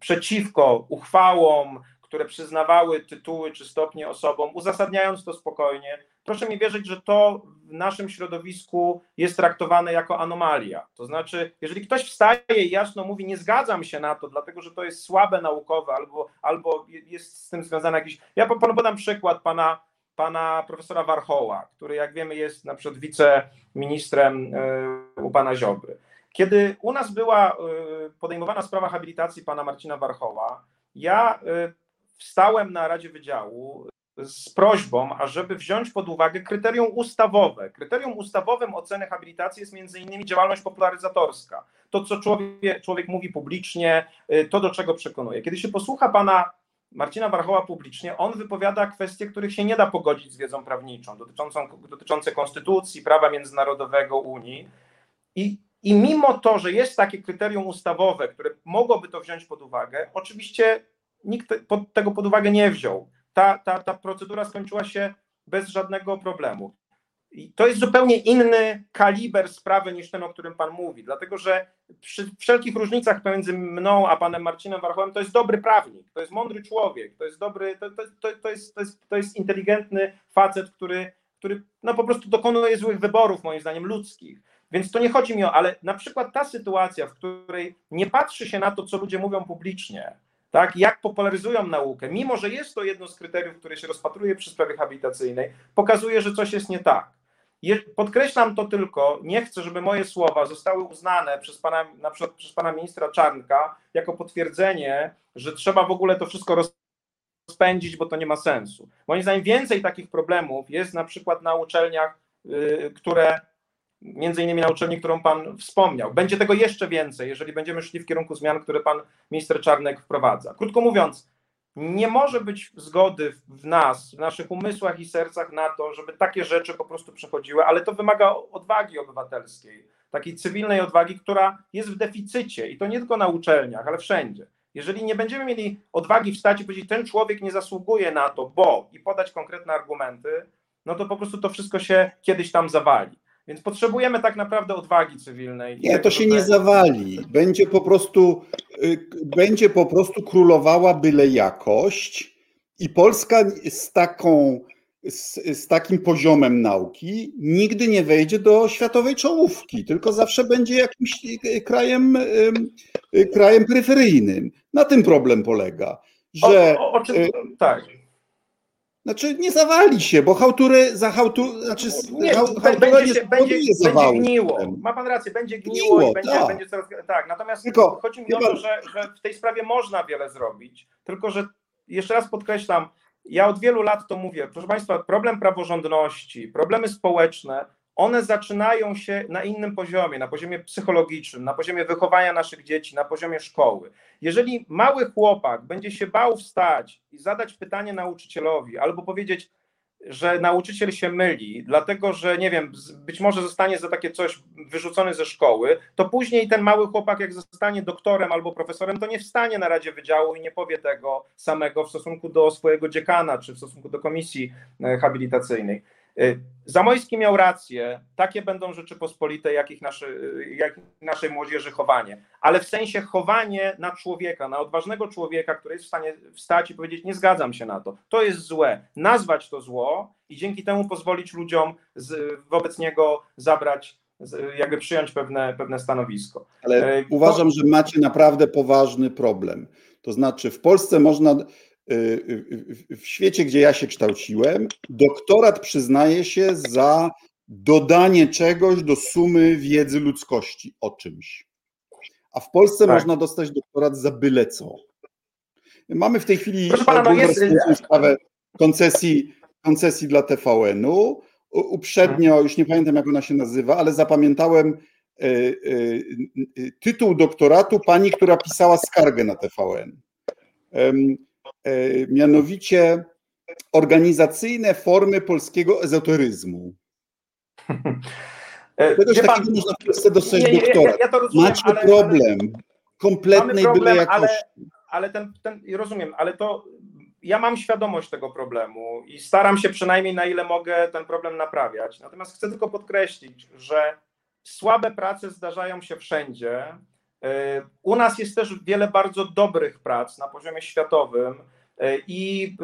przeciwko uchwałom, które przyznawały tytuły czy stopnie osobom, uzasadniając to spokojnie, proszę mi wierzyć, że to w naszym środowisku jest traktowane jako anomalia. To znaczy, jeżeli ktoś wstaje i jasno mówi, nie zgadzam się na to, dlatego że to jest słabe naukowe albo jest z tym związane jakiś... Ja panu podam przykład pana profesora Warchoła, który jak wiemy jest na przykład wiceministrem u pana Ziobry. Kiedy u nas była podejmowana sprawa habilitacji pana Marcina Warchoła, ja wstałem na Radzie Wydziału z prośbą, ażeby wziąć pod uwagę kryterium ustawowe. Kryterium ustawowym oceny habilitacji jest m.in. działalność popularyzatorska. To, co człowiek mówi publicznie, to, do czego przekonuje. Kiedy się posłucha pana Marcina Warchoła publicznie, on wypowiada kwestie, których się nie da pogodzić z wiedzą prawniczą, dotyczące konstytucji, prawa międzynarodowego, Unii. I mimo to, że jest takie kryterium ustawowe, które mogłoby to wziąć pod uwagę, oczywiście nikt tego pod uwagę nie wziął. Ta procedura skończyła się bez żadnego problemu. I to jest zupełnie inny kaliber sprawy niż ten, o którym pan mówi, dlatego że przy wszelkich różnicach pomiędzy mną a panem Marcinem Warchołem to jest dobry prawnik, to jest mądry człowiek, to jest dobry, to jest inteligentny facet, który no po prostu dokonuje złych wyborów, moim zdaniem, ludzkich. Więc to nie chodzi mi o, ale na przykład ta sytuacja, w której nie patrzy się na to, co ludzie mówią publicznie, tak, jak popularyzują naukę, mimo że jest to jedno z kryteriów, które się rozpatruje przy sprawie habilitacyjnej, pokazuje, że coś jest nie tak. Podkreślam to tylko, nie chcę, żeby moje słowa zostały uznane przez pana, na przykład przez pana ministra Czarnka jako potwierdzenie, że trzeba w ogóle to wszystko rozpędzić, bo to nie ma sensu. Moim zdaniem więcej takich problemów jest na przykład na uczelniach, które... między innymi na uczelni, którą pan wspomniał. Będzie tego jeszcze więcej, jeżeli będziemy szli w kierunku zmian, które pan minister Czarnek wprowadza. Krótko mówiąc, nie może być zgody w nas, w naszych umysłach i sercach na to, żeby takie rzeczy po prostu przechodziły, ale to wymaga odwagi obywatelskiej, takiej cywilnej odwagi, która jest w deficycie i to nie tylko na uczelniach, ale wszędzie. Jeżeli nie będziemy mieli odwagi wstać i powiedzieć, ten człowiek nie zasługuje na to, bo i podać konkretne argumenty, no to po prostu to wszystko się kiedyś tam zawali. Więc potrzebujemy tak naprawdę odwagi cywilnej. Nie, to się nie zawali. Będzie po prostu królowała byle jakość i Polska z takim poziomem nauki nigdy nie wejdzie do światowej czołówki, tylko zawsze będzie jakimś krajem peryferyjnym. Na tym problem polega, że... Tak. Znaczy nie zawali się, bo będzie gniło. Ma pan rację, będzie gniło i będzie coraz... Tak, natomiast tylko, chodzi mi o to, że w tej sprawie można wiele zrobić, tylko że jeszcze raz podkreślam, ja od wielu lat to mówię, proszę państwa, problem praworządności, problemy społeczne, one zaczynają się na innym poziomie, na poziomie psychologicznym, na poziomie wychowania naszych dzieci, na poziomie szkoły. Jeżeli mały chłopak będzie się bał wstać i zadać pytanie nauczycielowi albo powiedzieć, że nauczyciel się myli, dlatego że, nie wiem, być może zostanie za takie coś wyrzucony ze szkoły, to później ten mały chłopak, jak zostanie doktorem albo profesorem, to nie wstanie na Radzie Wydziału i nie powie tego samego w stosunku do swojego dziekana czy w stosunku do komisji habilitacyjnej. Zamoyski miał rację, takie będą Rzeczypospolite, jak naszej młodzieży chowanie, ale w sensie chowanie na człowieka, na odważnego człowieka, który jest w stanie wstać i powiedzieć, nie zgadzam się na to, to jest złe, nazwać to zło i dzięki temu pozwolić ludziom wobec niego zabrać, jakby przyjąć pewne stanowisko. Ale uważam, że macie naprawdę poważny problem, to znaczy w Polsce można... W świecie, gdzie ja się kształciłem, doktorat przyznaje się za dodanie czegoś do sumy wiedzy ludzkości o czymś. A w Polsce można dostać doktorat za byle co. Mamy w tej chwili sprawę koncesji dla TVN-u. Uprzednio, już nie pamiętam jak ona się nazywa, ale zapamiętałem tytuł doktoratu pani, która pisała skargę na TVN. Mianowicie organizacyjne formy polskiego ezoteryzmu. Czegoś takiego można w Polsce dostać doktora. Ja to rozumiem, macie problem kompletnej byle jakości. Ale rozumiem, ale to ja mam świadomość tego problemu i staram się przynajmniej na ile mogę ten problem naprawiać. Natomiast chcę tylko podkreślić, że słabe prace zdarzają się wszędzie. U nas jest też wiele bardzo dobrych prac na poziomie światowym, I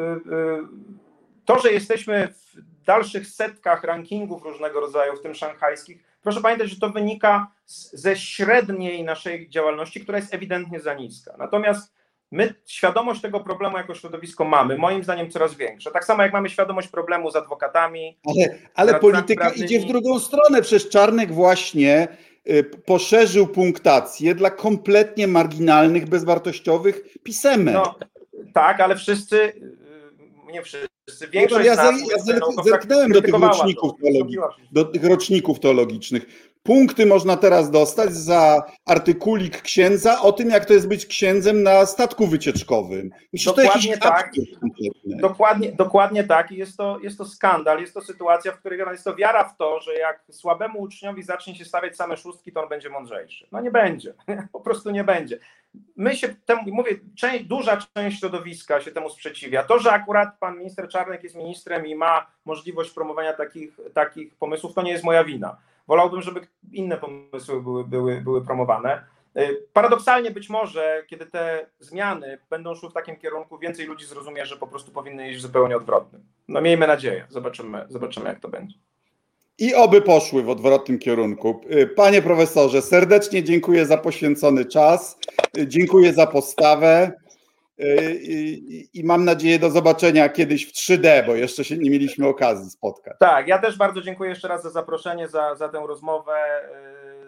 to, że jesteśmy w dalszych setkach rankingów różnego rodzaju, w tym szanghajskich, proszę pamiętać, że to wynika ze średniej naszej działalności, która jest ewidentnie za niska. Natomiast my świadomość tego problemu jako środowisko mamy, moim zdaniem coraz większa. Tak samo jak mamy świadomość problemu z adwokatami. Ale polityka idzie w drugą stronę. Przecież Czarnek właśnie poszerzył punktację dla kompletnie marginalnych, bezwartościowych pisemek. No, tak, ale wszyscy, nie wszyscy, większość no, ja zerknąłem do tych roczników teologicznych. Punkty można teraz dostać za artykulik księdza o tym, jak to jest być księdzem na statku wycieczkowym. Myślę, dokładnie, to tak. Dokładnie tak. I jest to skandal, jest to sytuacja, w której jest to wiara w to, że jak słabemu uczniowi zacznie się stawiać same szóstki, to on będzie mądrzejszy. No nie będzie, po prostu nie będzie. My się temu, mówię, duża część środowiska się temu sprzeciwia. To, że akurat pan minister Czarnek jest ministrem i ma możliwość promowania takich pomysłów, to nie jest moja wina. Wolałbym, żeby inne pomysły były promowane. Paradoksalnie być może, kiedy te zmiany będą szły w takim kierunku, więcej ludzi zrozumie, że po prostu powinny iść zupełnie odwrotnym. No miejmy nadzieję, zobaczymy jak to będzie. I oby poszły w odwrotnym kierunku. Panie profesorze, serdecznie dziękuję za poświęcony czas, dziękuję za postawę i mam nadzieję do zobaczenia kiedyś w 3D, bo jeszcze się nie mieliśmy okazji spotkać. Tak, ja też bardzo dziękuję jeszcze raz za zaproszenie, za tę rozmowę,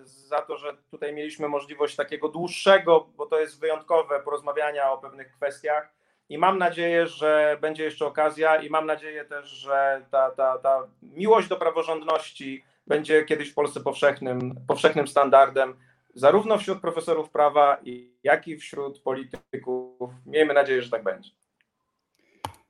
za to, że tutaj mieliśmy możliwość takiego dłuższego, bo to jest wyjątkowe, porozmawiania o pewnych kwestiach. I mam nadzieję, że będzie jeszcze okazja i mam nadzieję też, że ta miłość do praworządności będzie kiedyś w Polsce powszechnym standardem, zarówno wśród profesorów prawa, jak i wśród polityków. Miejmy nadzieję, że tak będzie.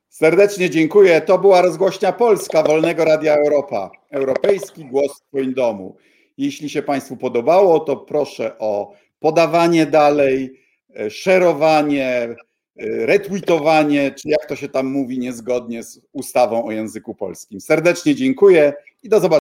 Serdecznie dziękuję. To była Rozgłośnia Polska Wolnego Radia Europa. Europejski głos w Twoim domu. Jeśli się Państwu podobało, to proszę o podawanie dalej, szerowanie, retweetowanie, czy jak to się tam mówi, niezgodnie z ustawą o języku polskim. Serdecznie dziękuję i do zobaczenia.